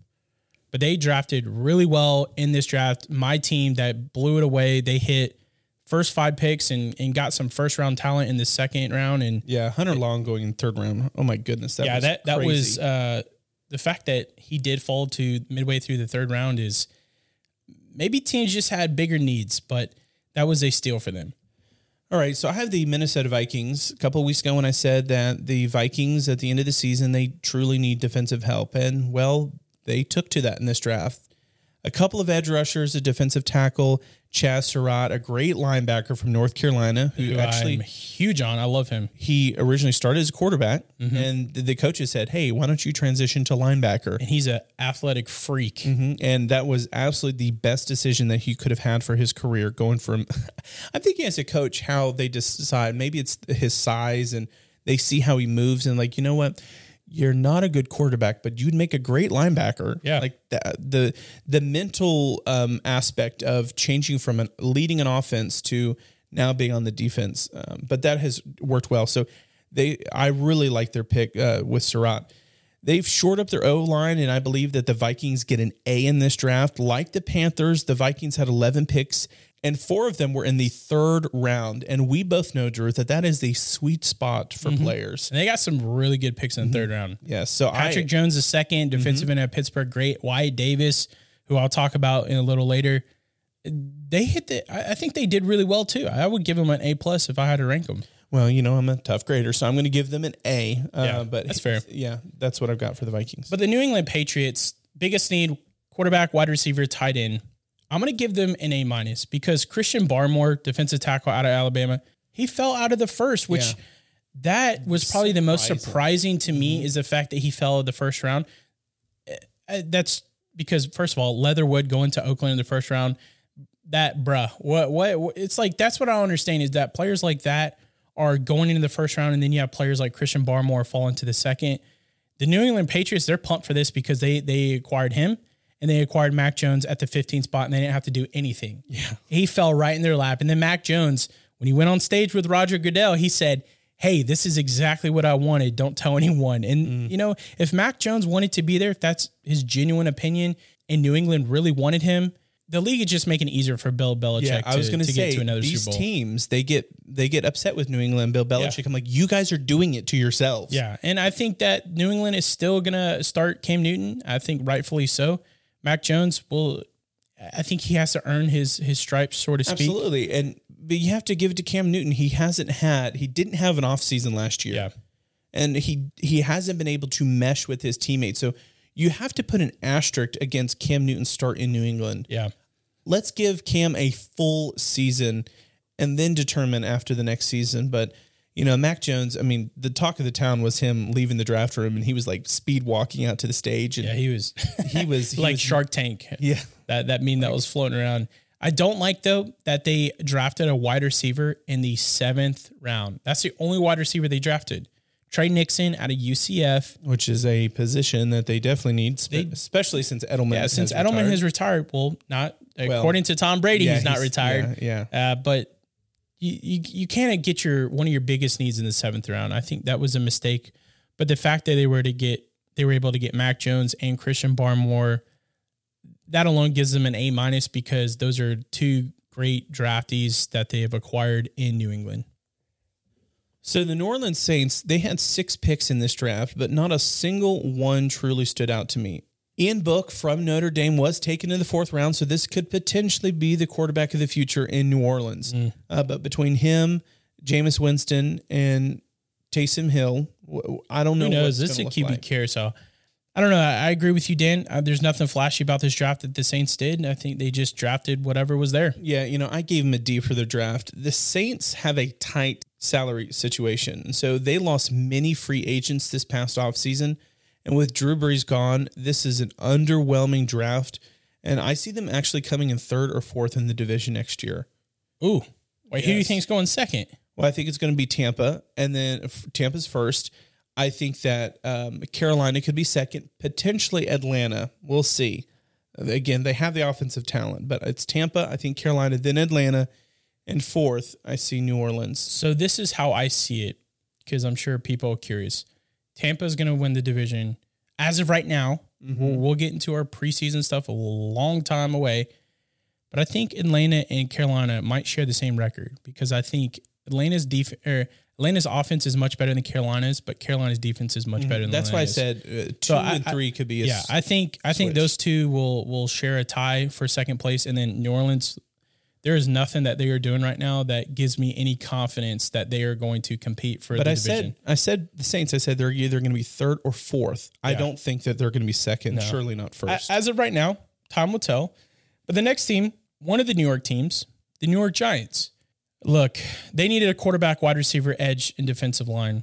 But they drafted really well in this draft. My team that blew it away, they hit first five picks and got some first round talent in the second round. And yeah, Hunter Long going in third round. Oh my goodness. That was that crazy. Was the fact that he did fall to midway through the third round is maybe teams just had bigger needs, but that was a steal for them. All right. So I have the Minnesota Vikings. A couple of weeks ago when I said that the Vikings at the end of the season, they truly need defensive help. And well, they took to that in this draft. A couple of edge rushers, a defensive tackle, Chaz Surratt, a great linebacker from North Carolina, who actually I'm huge on. I love him. He originally started as a quarterback, and the coaches said, hey, why don't you transition to linebacker? And he's an athletic freak. And that was absolutely the best decision that he could have had for his career, going from – I'm thinking as a coach how they decide. Maybe it's his size, and they see how he moves and like, you know what? You're not a good quarterback, but you'd make a great linebacker. Yeah. Like the mental aspect of changing from leading an offense to now being on the defense. But that has worked well. So I really like their pick with Surratt. They've shored up their O-line, and I believe that the Vikings get an A in this draft. Like the Panthers, the Vikings had 11 picks, and four of them were in the third round. And we both know, Drew, that is the sweet spot for players. And they got some really good picks in the third round. Yeah, so Patrick Jones, the second, defensive end at Pittsburgh, great. Wyatt Davis, who I'll talk about in a little later. They hit I think they did really well, too. I would give them an A+ if I had to rank them. well, you know, I'm a tough grader, so I'm going to give them an A. But that's fair. Yeah, that's what I've got for the Vikings. But the New England Patriots, biggest need, quarterback, wide receiver, tight end. I'm going to give them an A- because Christian Barmore, defensive tackle out of Alabama, he fell out of the first, which that was probably the most surprising to me is the fact that he fell in the first round. That's because, first of all, Leatherwood going to Oakland in the first round, that what it's like, that's what I understand is that players like that are going into the first round, and then you have players like Christian Barmore fall into the second. The New England Patriots, they're pumped for this because they acquired him, and they acquired Mac Jones at the 15th spot, and they didn't have to do anything. Yeah. He fell right in their lap. And then Mac Jones, when he went on stage with Roger Goodell, he said, hey, this is exactly what I wanted. Don't tell anyone. And, you know, if Mac Jones wanted to be there, if that's his genuine opinion, and New England really wanted him, the league is just making it easier for Bill Belichick to get to another Super Bowl. These teams, they get upset with New England. Bill Belichick, I'm like, you guys are doing it to yourselves. Yeah, and I think that New England is still going to start Cam Newton. I think rightfully so. Mac Jones will, I think he has to earn his stripes, so to speak. Absolutely, but you have to give it to Cam Newton. He didn't have an offseason last year. Yeah. And he hasn't been able to mesh with his teammates. So you have to put an asterisk against Cam Newton's start in New England. Yeah. Let's give Cam a full season and then determine after the next season. But, you know, Mac Jones, I mean, the talk of the town was him leaving the draft room, and he was like speed walking out to the stage. And yeah, he was like Shark Tank. Yeah. That meme that was floating around. I don't like, though, that they drafted a wide receiver in the 7th round. That's the only wide receiver they drafted. Trey Nixon out of UCF. Which is a position that they definitely need, especially since Edelman retired. Has retired. Well, according to Tom Brady, he's not retired. Yeah. But you can't get one of your biggest needs in the 7th round. I think that was a mistake. But the fact that they were able to get Mac Jones and Christian Barmore, that alone gives them an A- because those are two great draftees that they have acquired in New England. So the New Orleans Saints, they had 6 picks in this draft, but not a single one truly stood out to me. Ian Book from Notre Dame was taken in the 4th round, so this could potentially be the quarterback of the future in New Orleans. But between him, Jameis Winston, and Taysom Hill, I don't know. Who knows? This is a QB carousel. I don't know. I agree with you, Dan. There's nothing flashy about this draft that the Saints did, and I think they just drafted whatever was there. Yeah, you know, I gave them a D for their draft. The Saints have a tight salary situation. So they lost many free agents this past offseason. And with Drew Brees gone, this is an underwhelming draft. And I see them actually coming in 3rd or 4th in the division next year. Ooh. Wait, who do you think is going 2nd? Well, I think it's going to be Tampa. And then Tampa's 1st. I think that Carolina could be 2nd, potentially Atlanta. We'll see. Again, they have the offensive talent, but it's Tampa, I think Carolina, then Atlanta, and 4th, I see New Orleans. So this is how I see it, because I'm sure people are curious. Tampa is going to win the division. As of right now, we'll get into our preseason stuff a long time away, but I think Atlanta and Carolina might share the same record, because I think Atlanta's offense is much better than Carolina's, but Carolina's defense is much better than Atlanta's. That's why I said 2 and 3 could be a switch. Yeah, I think those two will share a tie for 2nd place. And then New Orleans, there is nothing that they are doing right now that gives me any confidence that they are going to compete for the division. But I said the Saints, I said they're either going to be 3rd or 4th. Yeah. I don't think that they're going to be 2nd, surely not 1st. As of right now, time will tell. But the next team, one of the New York teams, the New York Giants. Look, they needed a quarterback, wide receiver, edge, and defensive line.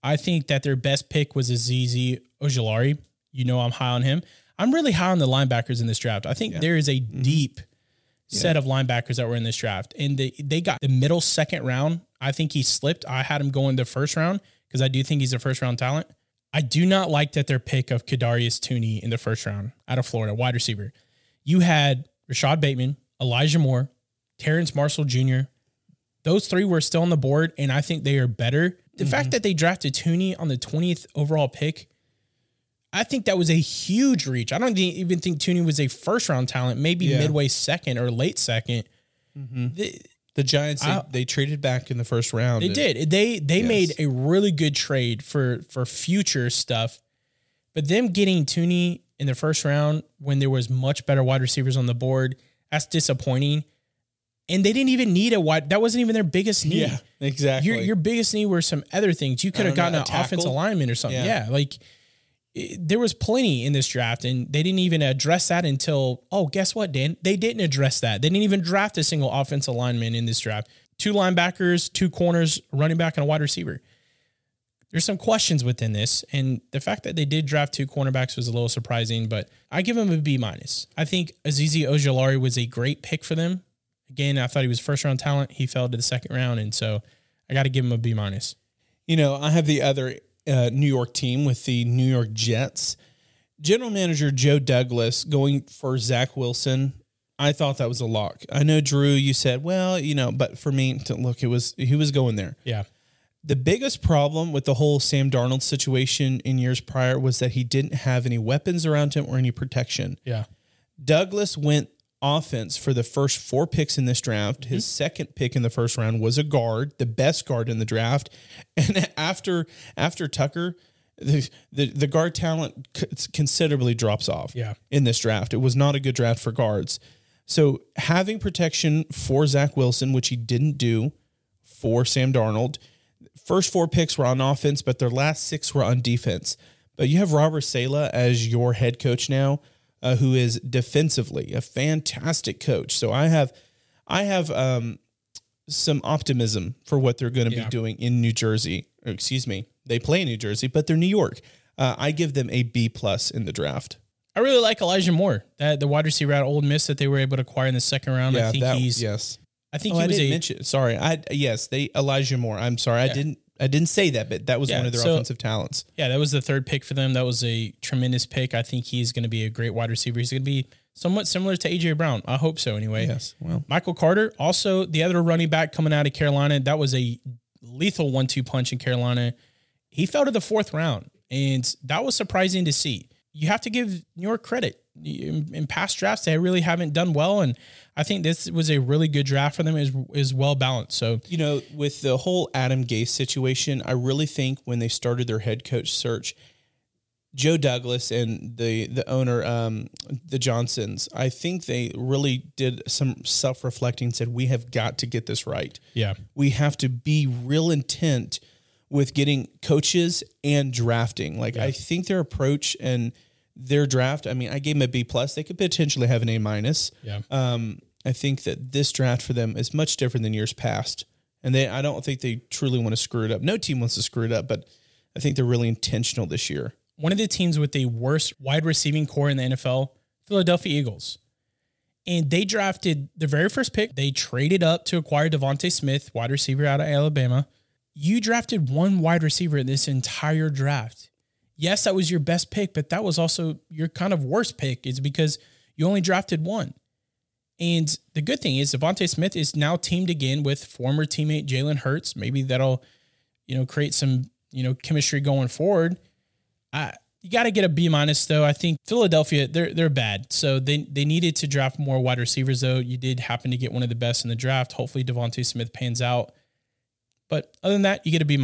I think that their best pick was Azizi Ojulari. You know I'm high on him. I'm really high on the linebackers in this draft. I think there is a deep set of linebackers that were in this draft. And they got the middle 2nd round. I think he slipped. I had him go in the 1st round because I do think he's a 1st-round talent. I do not like that their pick of Kadarius Toney in the 1st round out of Florida, wide receiver. You had Rashad Bateman, Elijah Moore, Terrence Marshall Jr. Those 3 were still on the board, and I think they are better. The fact that they drafted Toney on the 20th overall pick, I think that was a huge reach. I don't even think Toney was a 1st-round talent, maybe midway 2nd or late 2nd. The Giants, they traded back in the 1st round. They did. They made a really good trade for future stuff, but them getting Toney in the 1st round when there was much better wide receivers on the board, that's disappointing. And they didn't even need a wide. That wasn't even their biggest need. Yeah, exactly. Your biggest need were some other things. You could have gotten an offensive lineman or something. Yeah, there was plenty in this draft, and they didn't even address that until, oh, guess what, Dan? They didn't address that. They didn't even draft a single offensive lineman in this draft. 2 linebackers, 2 corners, running back, and a wide receiver. There's some questions within this, and the fact that they did draft 2 cornerbacks was a little surprising, but I give them a B-. I think Azizi Ojulari was a great pick for them. Again, I thought he was first-round talent. He fell to the second round, and so I got to give him a B-. You know, I have the other New York team with the New York Jets. General manager Joe Douglas going for Zach Wilson, I thought that was a lock. I know, Drew, you said, well, you know, but for me, look, he was going there. Yeah. The biggest problem with the whole Sam Darnold situation in years prior was that he didn't have any weapons around him or any protection. Yeah. Douglas went offense for the first 4 picks in this draft. His second pick in the first round was a guard, the best guard in the draft. And after Tucker, the guard talent considerably drops off in this draft. It was not a good draft for guards. So having protection for Zach Wilson, which he didn't do for Sam Darnold, first 4 picks were on offense, but their last 6 were on defense. But you have Robert Saleh as your head coach now. Who is defensively a fantastic coach. So I have some optimism for what they're going to be doing in New Jersey. They play in New Jersey, but they're New York. I give them a B+ in the draft. I really like Elijah Moore, the wide receiver out of Ole Miss that they were able to acquire in the second round. Yeah, I think Elijah Moore. I'm sorry, yeah. I didn't say that, but that was one of their offensive talents. Yeah, that was the 3rd pick for them. That was a tremendous pick. I think he's going to be a great wide receiver. He's going to be somewhat similar to A.J. Brown. I hope so anyway. Yes. Well, Michael Carter, also the other running back coming out of Carolina, that was a lethal 1-2 punch in Carolina. He fell to the 4th round, and that was surprising to see. You have to give New York credit. In past drafts, they really haven't done well, and I think this was a really good draft for them. Is well balanced. So, you know, with the whole Adam Gase situation, I really think when they started their head coach search, Joe Douglas and the owner, the Johnsons, I think they really did some self-reflecting and said, we have got to get this right. Yeah. We have to be real intent with getting coaches and drafting. I think their approach and their draft, I mean, I gave them a B+. They could potentially have an A-. Yeah. I think that this draft for them is much different than years past. And I don't think they truly want to screw it up. No team wants to screw it up, but I think they're really intentional this year. One of the teams with the worst wide receiving core in the NFL, Philadelphia Eagles. And they drafted the very first pick. They traded up to acquire Devontae Smith, wide receiver out of Alabama. You drafted one wide receiver in this entire draft. Yes, that was your best pick, but that was also your kind of worst pick is because you only drafted one. And the good thing is Devontae Smith is now teamed again with former teammate Jalen Hurts. Maybe that'll, create some, chemistry going forward. You got to get a B- though. I think Philadelphia, they're bad. So they needed to draft more wide receivers though. You did happen to get one of the best in the draft. Hopefully Devontae Smith pans out. But other than that, you get a B-.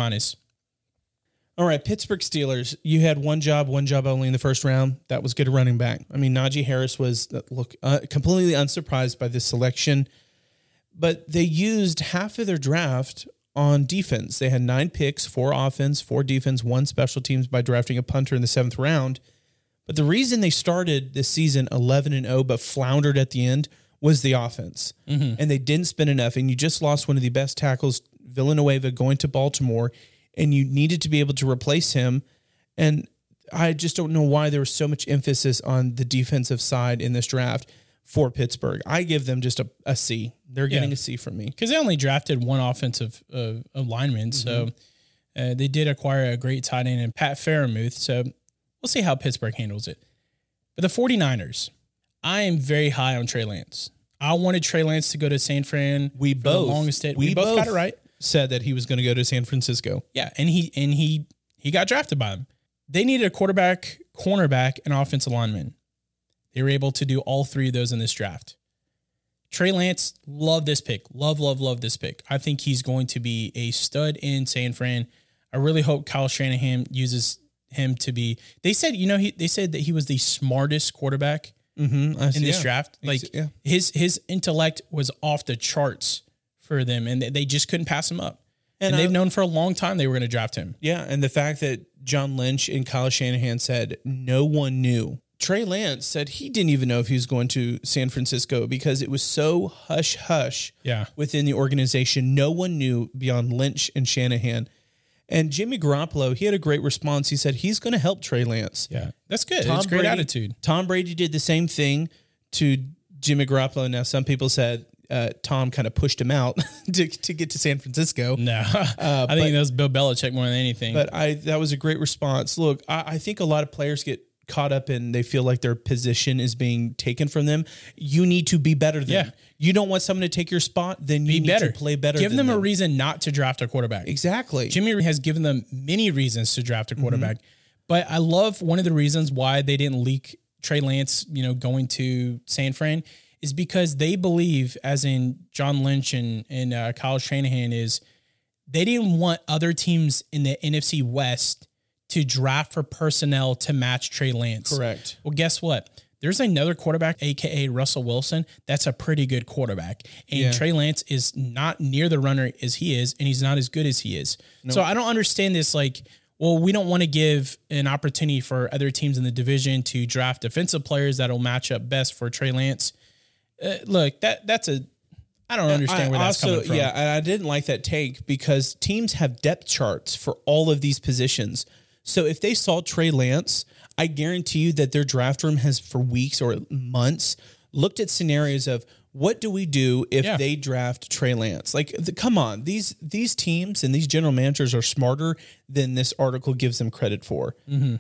All right, Pittsburgh Steelers, you had one job only in the first round. That was good running back. I mean, Najee Harris was, completely unsurprised by this selection, but they used half of their draft on defense. They had 9 picks, 4 offense, 4 defense, 1 special teams by drafting a punter in the 7th round. But the reason they started this season 11-0 but floundered at the end was the offense, and they didn't spend enough, and you just lost one of the best tackles, Villanueva, going to Baltimore, and you needed to be able to replace him. And I just don't know why there was so much emphasis on the defensive side in this draft for Pittsburgh. I give them just a C. They're getting a C from me. Because they only drafted one offensive lineman, so they did acquire a great tight end in Pat Freiermuth. So we'll see how Pittsburgh handles it. But the 49ers, I am very high on Trey Lance. I wanted Trey Lance to go to San Fran. We both got it right. Said that he was going to go to San Francisco. Yeah, and he got drafted by them. They needed a quarterback, cornerback, and offensive lineman. They were able to do all 3 of those in this draft. Trey Lance, love this pick. Love this pick. I think he's going to be a stud in San Fran. I really hope Kyle Shanahan uses him to be. They said that he was the smartest quarterback in this draft. Like his intellect was off the charts for them, and they just couldn't pass him up. And they've known for a long time they were going to draft him. Yeah, and the fact that John Lynch and Kyle Shanahan said no one knew. Trey Lance said he didn't even know if he was going to San Francisco because it was so hush-hush within the organization. No one knew beyond Lynch and Shanahan. And Jimmy Garoppolo, he had a great response. He said he's going to help Trey Lance. Yeah, that's good. It's a great attitude. Tom Brady did the same thing to Jimmy Garoppolo. Now, some people said Tom kind of pushed him out to get to San Francisco. No, I think that was Bill Belichick more than anything. But that was a great response. Look, I think a lot of players get caught up and they feel like their position is being taken from them. You need to be better than them. You don't want someone to take your spot, then you need to play better. Give them a reason not to draft a quarterback. Exactly. Jimmy has given them many reasons to draft a quarterback, but I love one of the reasons why they didn't leak Trey Lance, going to San Fran is because they believe, as in John Lynch and Kyle Shanahan, is they didn't want other teams in the NFC West to draft for personnel to match Trey Lance. Correct. Well, guess what? There's another quarterback, a.k.a. Russell Wilson, that's a pretty good quarterback. And Trey Lance is not near the runner as he is, and he's not as good as he is. Nope. So I don't understand this, we don't want to give an opportunity for other teams in the division to draft defensive players that'll match up best for Trey Lance. Look, I don't understand where that's coming from. Yeah, and I didn't like that take because teams have depth charts for all of these positions. So if they saw Trey Lance, I guarantee you that their draft room has for weeks or months looked at scenarios of what do we do if they draft Trey Lance? Come on, these teams and these general managers are smarter than this article gives them credit for. Mm-hmm.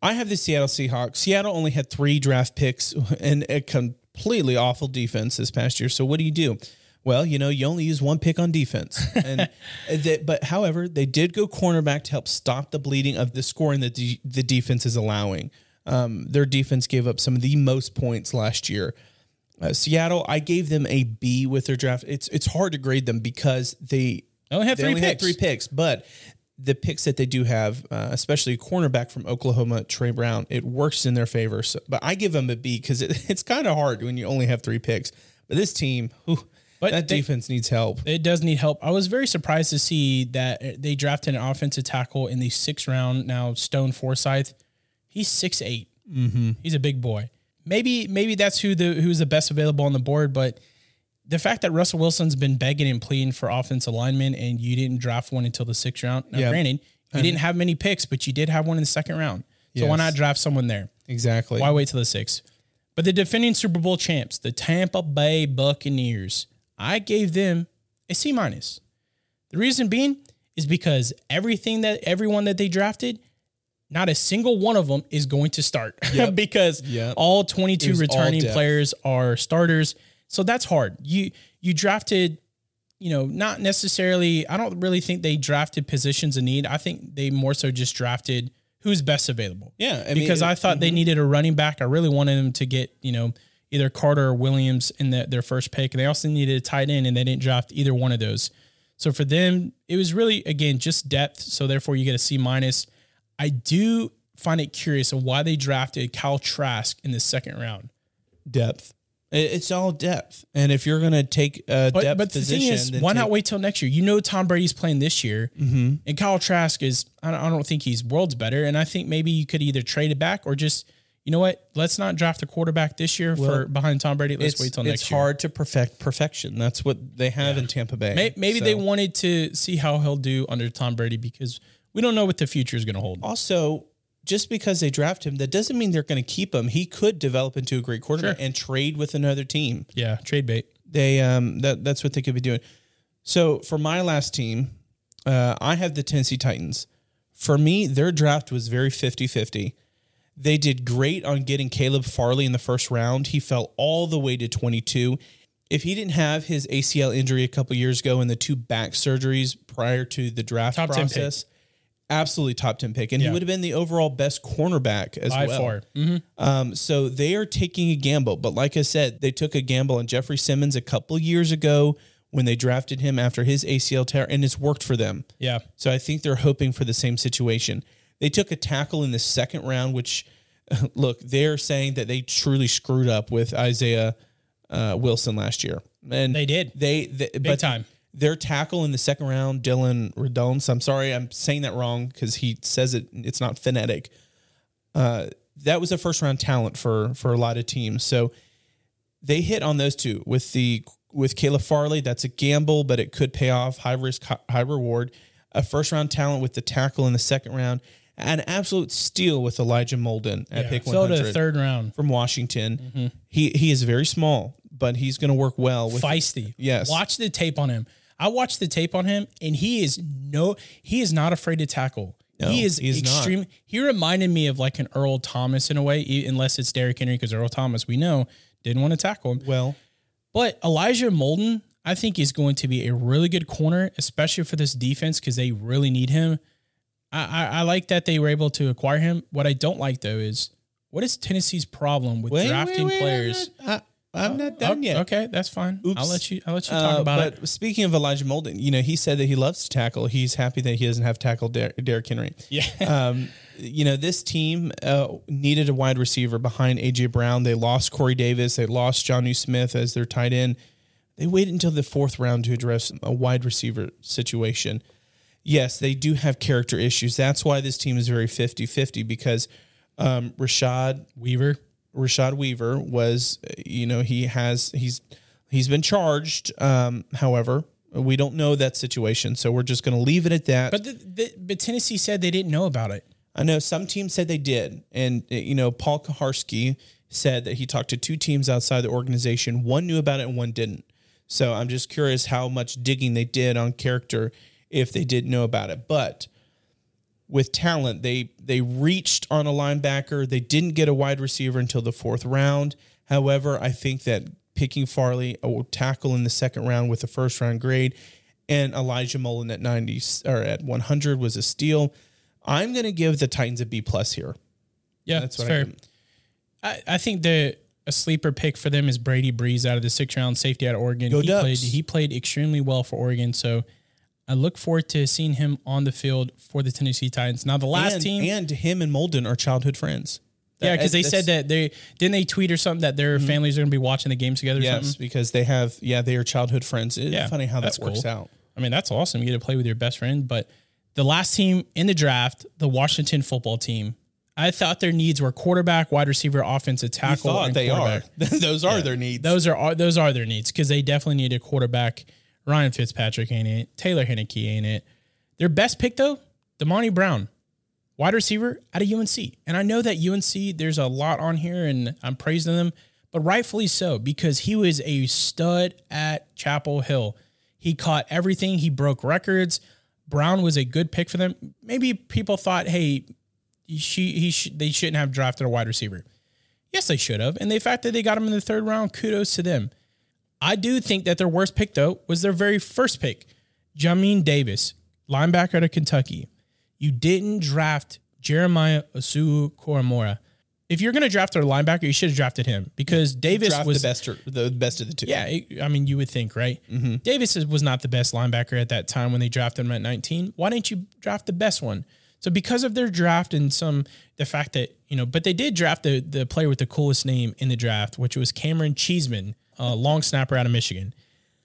I have the Seattle Seahawks. Seattle only had 3 draft picks and a completely awful defense this past year. So what do? Well, you only use one pick on defense. However, they did go cornerback to help stop the bleeding of the scoring that the defense is allowing. Their defense gave up some of the most points last year. Seattle, I gave them a B with their draft. It's hard to grade them because they only had 3 picks, but the picks that they do have, especially cornerback from Oklahoma, Trey Brown, it works in their favor. So, but I give them a B because it's kind of hard when you only have 3 picks. But this team, But that defense needs help. It does need help. I was very surprised to see that they drafted an offensive tackle in the 6th round. Now, Stone Forsythe, he's 6'8". Mm-hmm. He's a big boy. Maybe that's who's the best available on the board. But the fact that Russell Wilson's been begging and pleading for offensive linemen, and you didn't draft one until the 6th round. Now, granted, you didn't have many picks, but you did have one in the 2nd round. So why not draft someone there? Exactly. Why wait till the 6th? But the defending Super Bowl champs, the Tampa Bay Buccaneers, I gave them a C-. The reason being is because everyone that they drafted, not a single one of them is going to start because all 22 returning players are starters. So that's hard. You drafted, not necessarily, I don't really think they drafted positions in need. I think they more so just drafted who's best available. Yeah. I thought they needed a running back. I really wanted them to get, either Carter or Williams in their first pick. And they also needed a tight end, and they didn't draft either one of those. So for them, it was really, again, just depth. So therefore, you get a C-. I do find it curious of why they drafted Kyle Trask in the 2nd round. Depth. It's all depth. And if you're going to take a depth position. But the thing is, why not wait till next year? Tom Brady's playing this year, and Kyle Trask is, I don't think he's worlds better. And I think maybe you could either trade it back or just, you know what? Let's not draft a quarterback this year for behind Tom Brady. Let's wait till next year. It's hard to perfect perfection. That's what they have in Tampa Bay. Maybe they wanted to see how he'll do under Tom Brady because we don't know what the future is going to hold. Also, just because they draft him, that doesn't mean they're going to keep him. He could develop into a great quarterback and trade with another team. Yeah, trade bait. They that's what they could be doing. So for my last team, I have the Tennessee Titans. For me, their draft was very 50-50. They did great on getting Caleb Farley in the 1st round. He fell all the way to 22. If he didn't have his ACL injury a couple years ago and the 2 back surgeries prior to the draft process, absolutely top 10 pick. And he would have been the overall best cornerback as well. By far. Mm-hmm. So they are taking a gamble. But like I said, they took a gamble on Jeffrey Simmons a couple years ago when they drafted him after his ACL tear, and it's worked for them. Yeah. So I think they're hoping for the same situation. They took a tackle in the 2nd round, which look, they're saying that they truly screwed up with Isaiah Wilson last year. And they did. Big time. Their tackle in the second round, Dylan Radomes. I'm sorry, I'm saying that wrong because he says it. It's not phonetic. That was a first round talent for a lot of teams. So they hit on those two with Caleb Farley. That's a gamble, but it could pay off. High risk, high reward. A first round talent with the tackle in the second round. An absolute steal with Elijah Molden at pick 100. So to the third round from Washington. Mm-hmm. He is very small, but he's going to work well with feisty. Yes, watch the tape on him. I watched the tape on him, and he is not afraid to tackle. No, he's extreme. Not. He reminded me of like an Earl Thomas in a way, unless it's Derrick Henry, because Earl Thomas, we know, didn't want to tackle him. Well, but Elijah Molden, I think, is going to be a really good corner, especially for this defense, because they really need him. I like that they were able to acquire him. What I don't like, though, is what is Tennessee's problem with drafting players? I'm not done yet. Okay, that's fine. Oops. I'll let you talk about it. But speaking of Elijah Molden, you know, he said that he loves to tackle. He's happy that he doesn't have to tackle Derrick Henry. Yeah. You know, this team needed a wide receiver behind A.J. Brown. They lost Corey Davis. They lost Jonnu Smith as their tight end. They waited until the fourth round to address a wide receiver situation. Yes, they do have character issues. That's why this team is very 50-50 because Rashad Weaver was, you know, he's been charged. However, we don't know that situation, so we're just going to leave it at that. But but Tennessee said they didn't know about it. I know some teams said they did, and you know, Paul Koharski said that he talked to two teams outside the organization. One knew about it, and one didn't. So I'm just curious how much digging they did on character if they did know about it, but. With talent, they reached on a linebacker. They didn't get a wide receiver until the fourth round. However, I think that picking Farley, a tackle in the second round with a first round grade, and Elijah Molden at 90 or at 100 was a steal. I'm going to give the Titans a B+ here. Yeah, that's fair. I think a sleeper pick for them is Brady Breeze out of the sixth round, safety out of Oregon. Go Ducks. He played extremely well for Oregon, so. I look forward to seeing him on the field for the Tennessee Titans. Now, the last team... And him and Molden are childhood friends. Yeah, because they said that they... Didn't they tweet or something that their families are going to be watching the games together or something? Yes, because they have... Yeah, they are childhood friends. It's funny how that works out. I mean, that's awesome. You get to play with your best friend. But the last team in the draft, the Washington football team, I thought their needs were quarterback, wide receiver, offensive tackle, and quarterback. Those are their needs. Those are their needs because they definitely need a quarterback... Ryan Fitzpatrick ain't it. Taylor Heinicke ain't it. Their best pick, though, Damani Brown, wide receiver out of UNC. And I know that UNC, there's a lot on here, and I'm praising them, but rightfully so, because he was a stud at Chapel Hill. He caught everything. He broke records. Brown was a good pick for them. Maybe people thought, hey, they shouldn't have drafted a wide receiver. Yes, they should have. And the fact that they got him in the third round, kudos to them. I do think that their worst pick, though, was their very first pick, Jamin Davis, linebacker out of Kentucky. You didn't draft Jeremiah Owusu-Koramoah. If you're going to draft a linebacker, you should have drafted him because Davis was the best of the two. Yeah, I mean, you would think, right? Mm-hmm. Davis was not the best linebacker at that time when they drafted him at 19. Why didn't you draft the best one? So because of their draft and the fact that, you know, but they did draft the player with the coolest name in the draft, which was Cameron Cheeseman. Long snapper out of Michigan.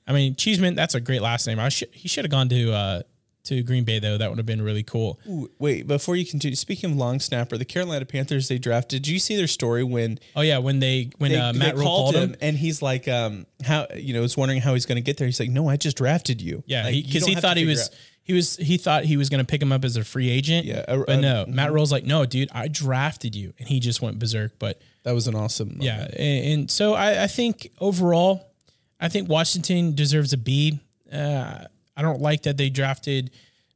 I mean, Cheeseman, that's a great last name. He should have gone to Green Bay, though. That would have been really cool. Ooh, wait, before you continue, speaking of long snapper, the Carolina Panthers, they drafted. Did you see their story when... Oh, yeah, when Matt Rhule called him. And he's like, how, you know, was wondering how he's going to get there. He's like, no, I just drafted you. Yeah, because like, he thought he was going to pick him up as a free agent. Yeah, but no, Matt Rhule's like, no, dude, I drafted you, and he just went berserk. But that was an awesome moment. Yeah, and so I think overall, I think Washington deserves a B. I don't like that they drafted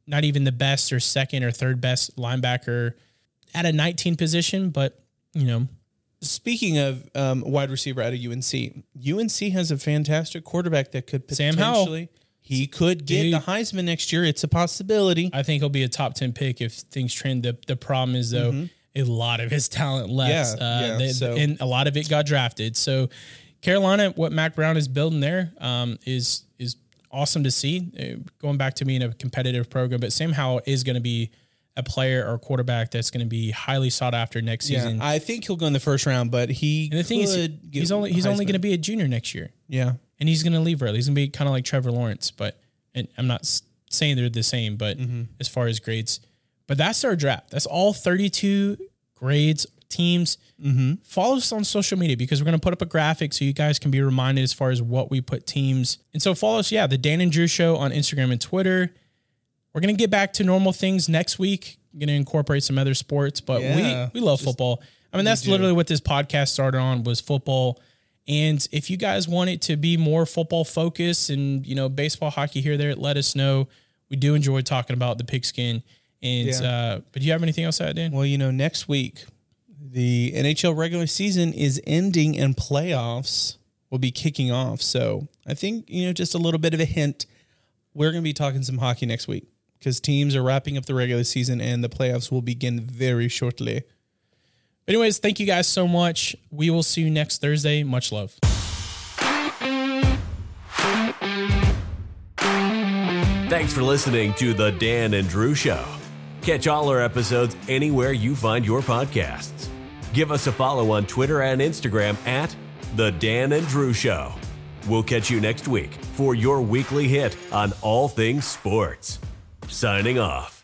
not even the best or second or third best linebacker at a 19 position, but you know. Speaking of wide receiver out of UNC has a fantastic quarterback that could potentially. Sam Howell. He could get the Heisman next year. It's a possibility. I think he'll be a top 10 pick if things trend. The problem is, though, a lot of his talent left. And a lot of it got drafted. So Carolina, what Mac Brown is building there is awesome to see. Going back to being a competitive program. But Sam Howell is going to be a player or quarterback that's going to be highly sought after next season. Yeah, I think he'll go in the first round, but he and the thing is, he's only going to be a junior next year. Yeah, and he's going to leave early. He's going to be kind of like Trevor Lawrence, but and I'm not saying they're the same, but as far as grades, but that's our draft. That's all 32 grades, teams. Follow us on social media because we're going to put up a graphic so you guys can be reminded as far as what we put teams. And so follow us. Yeah. The Dan and Drew Show on Instagram and Twitter. We're going to get back to normal things next week. I'm going to incorporate some other sports, but we love football. I mean, that's literally what this podcast started on, was football. And if you guys want it to be more football focused and, you know, baseball, hockey here, there, let us know. We do enjoy talking about the pigskin. And, but do you have anything else to add, Dan? Well, you know, next week, the NHL regular season is ending and playoffs will be kicking off. So I think, you know, just a little bit of a hint. We're going to be talking some hockey next week because teams are wrapping up the regular season and the playoffs will begin very shortly. Anyways, thank you guys so much. We will see you next Thursday. Much love. Thanks for listening to The Dan and Drew Show. Catch all our episodes anywhere you find your podcasts. Give us a follow on Twitter and Instagram at The Dan and Drew Show. We'll catch you next week for your weekly hit on all things sports. Signing off.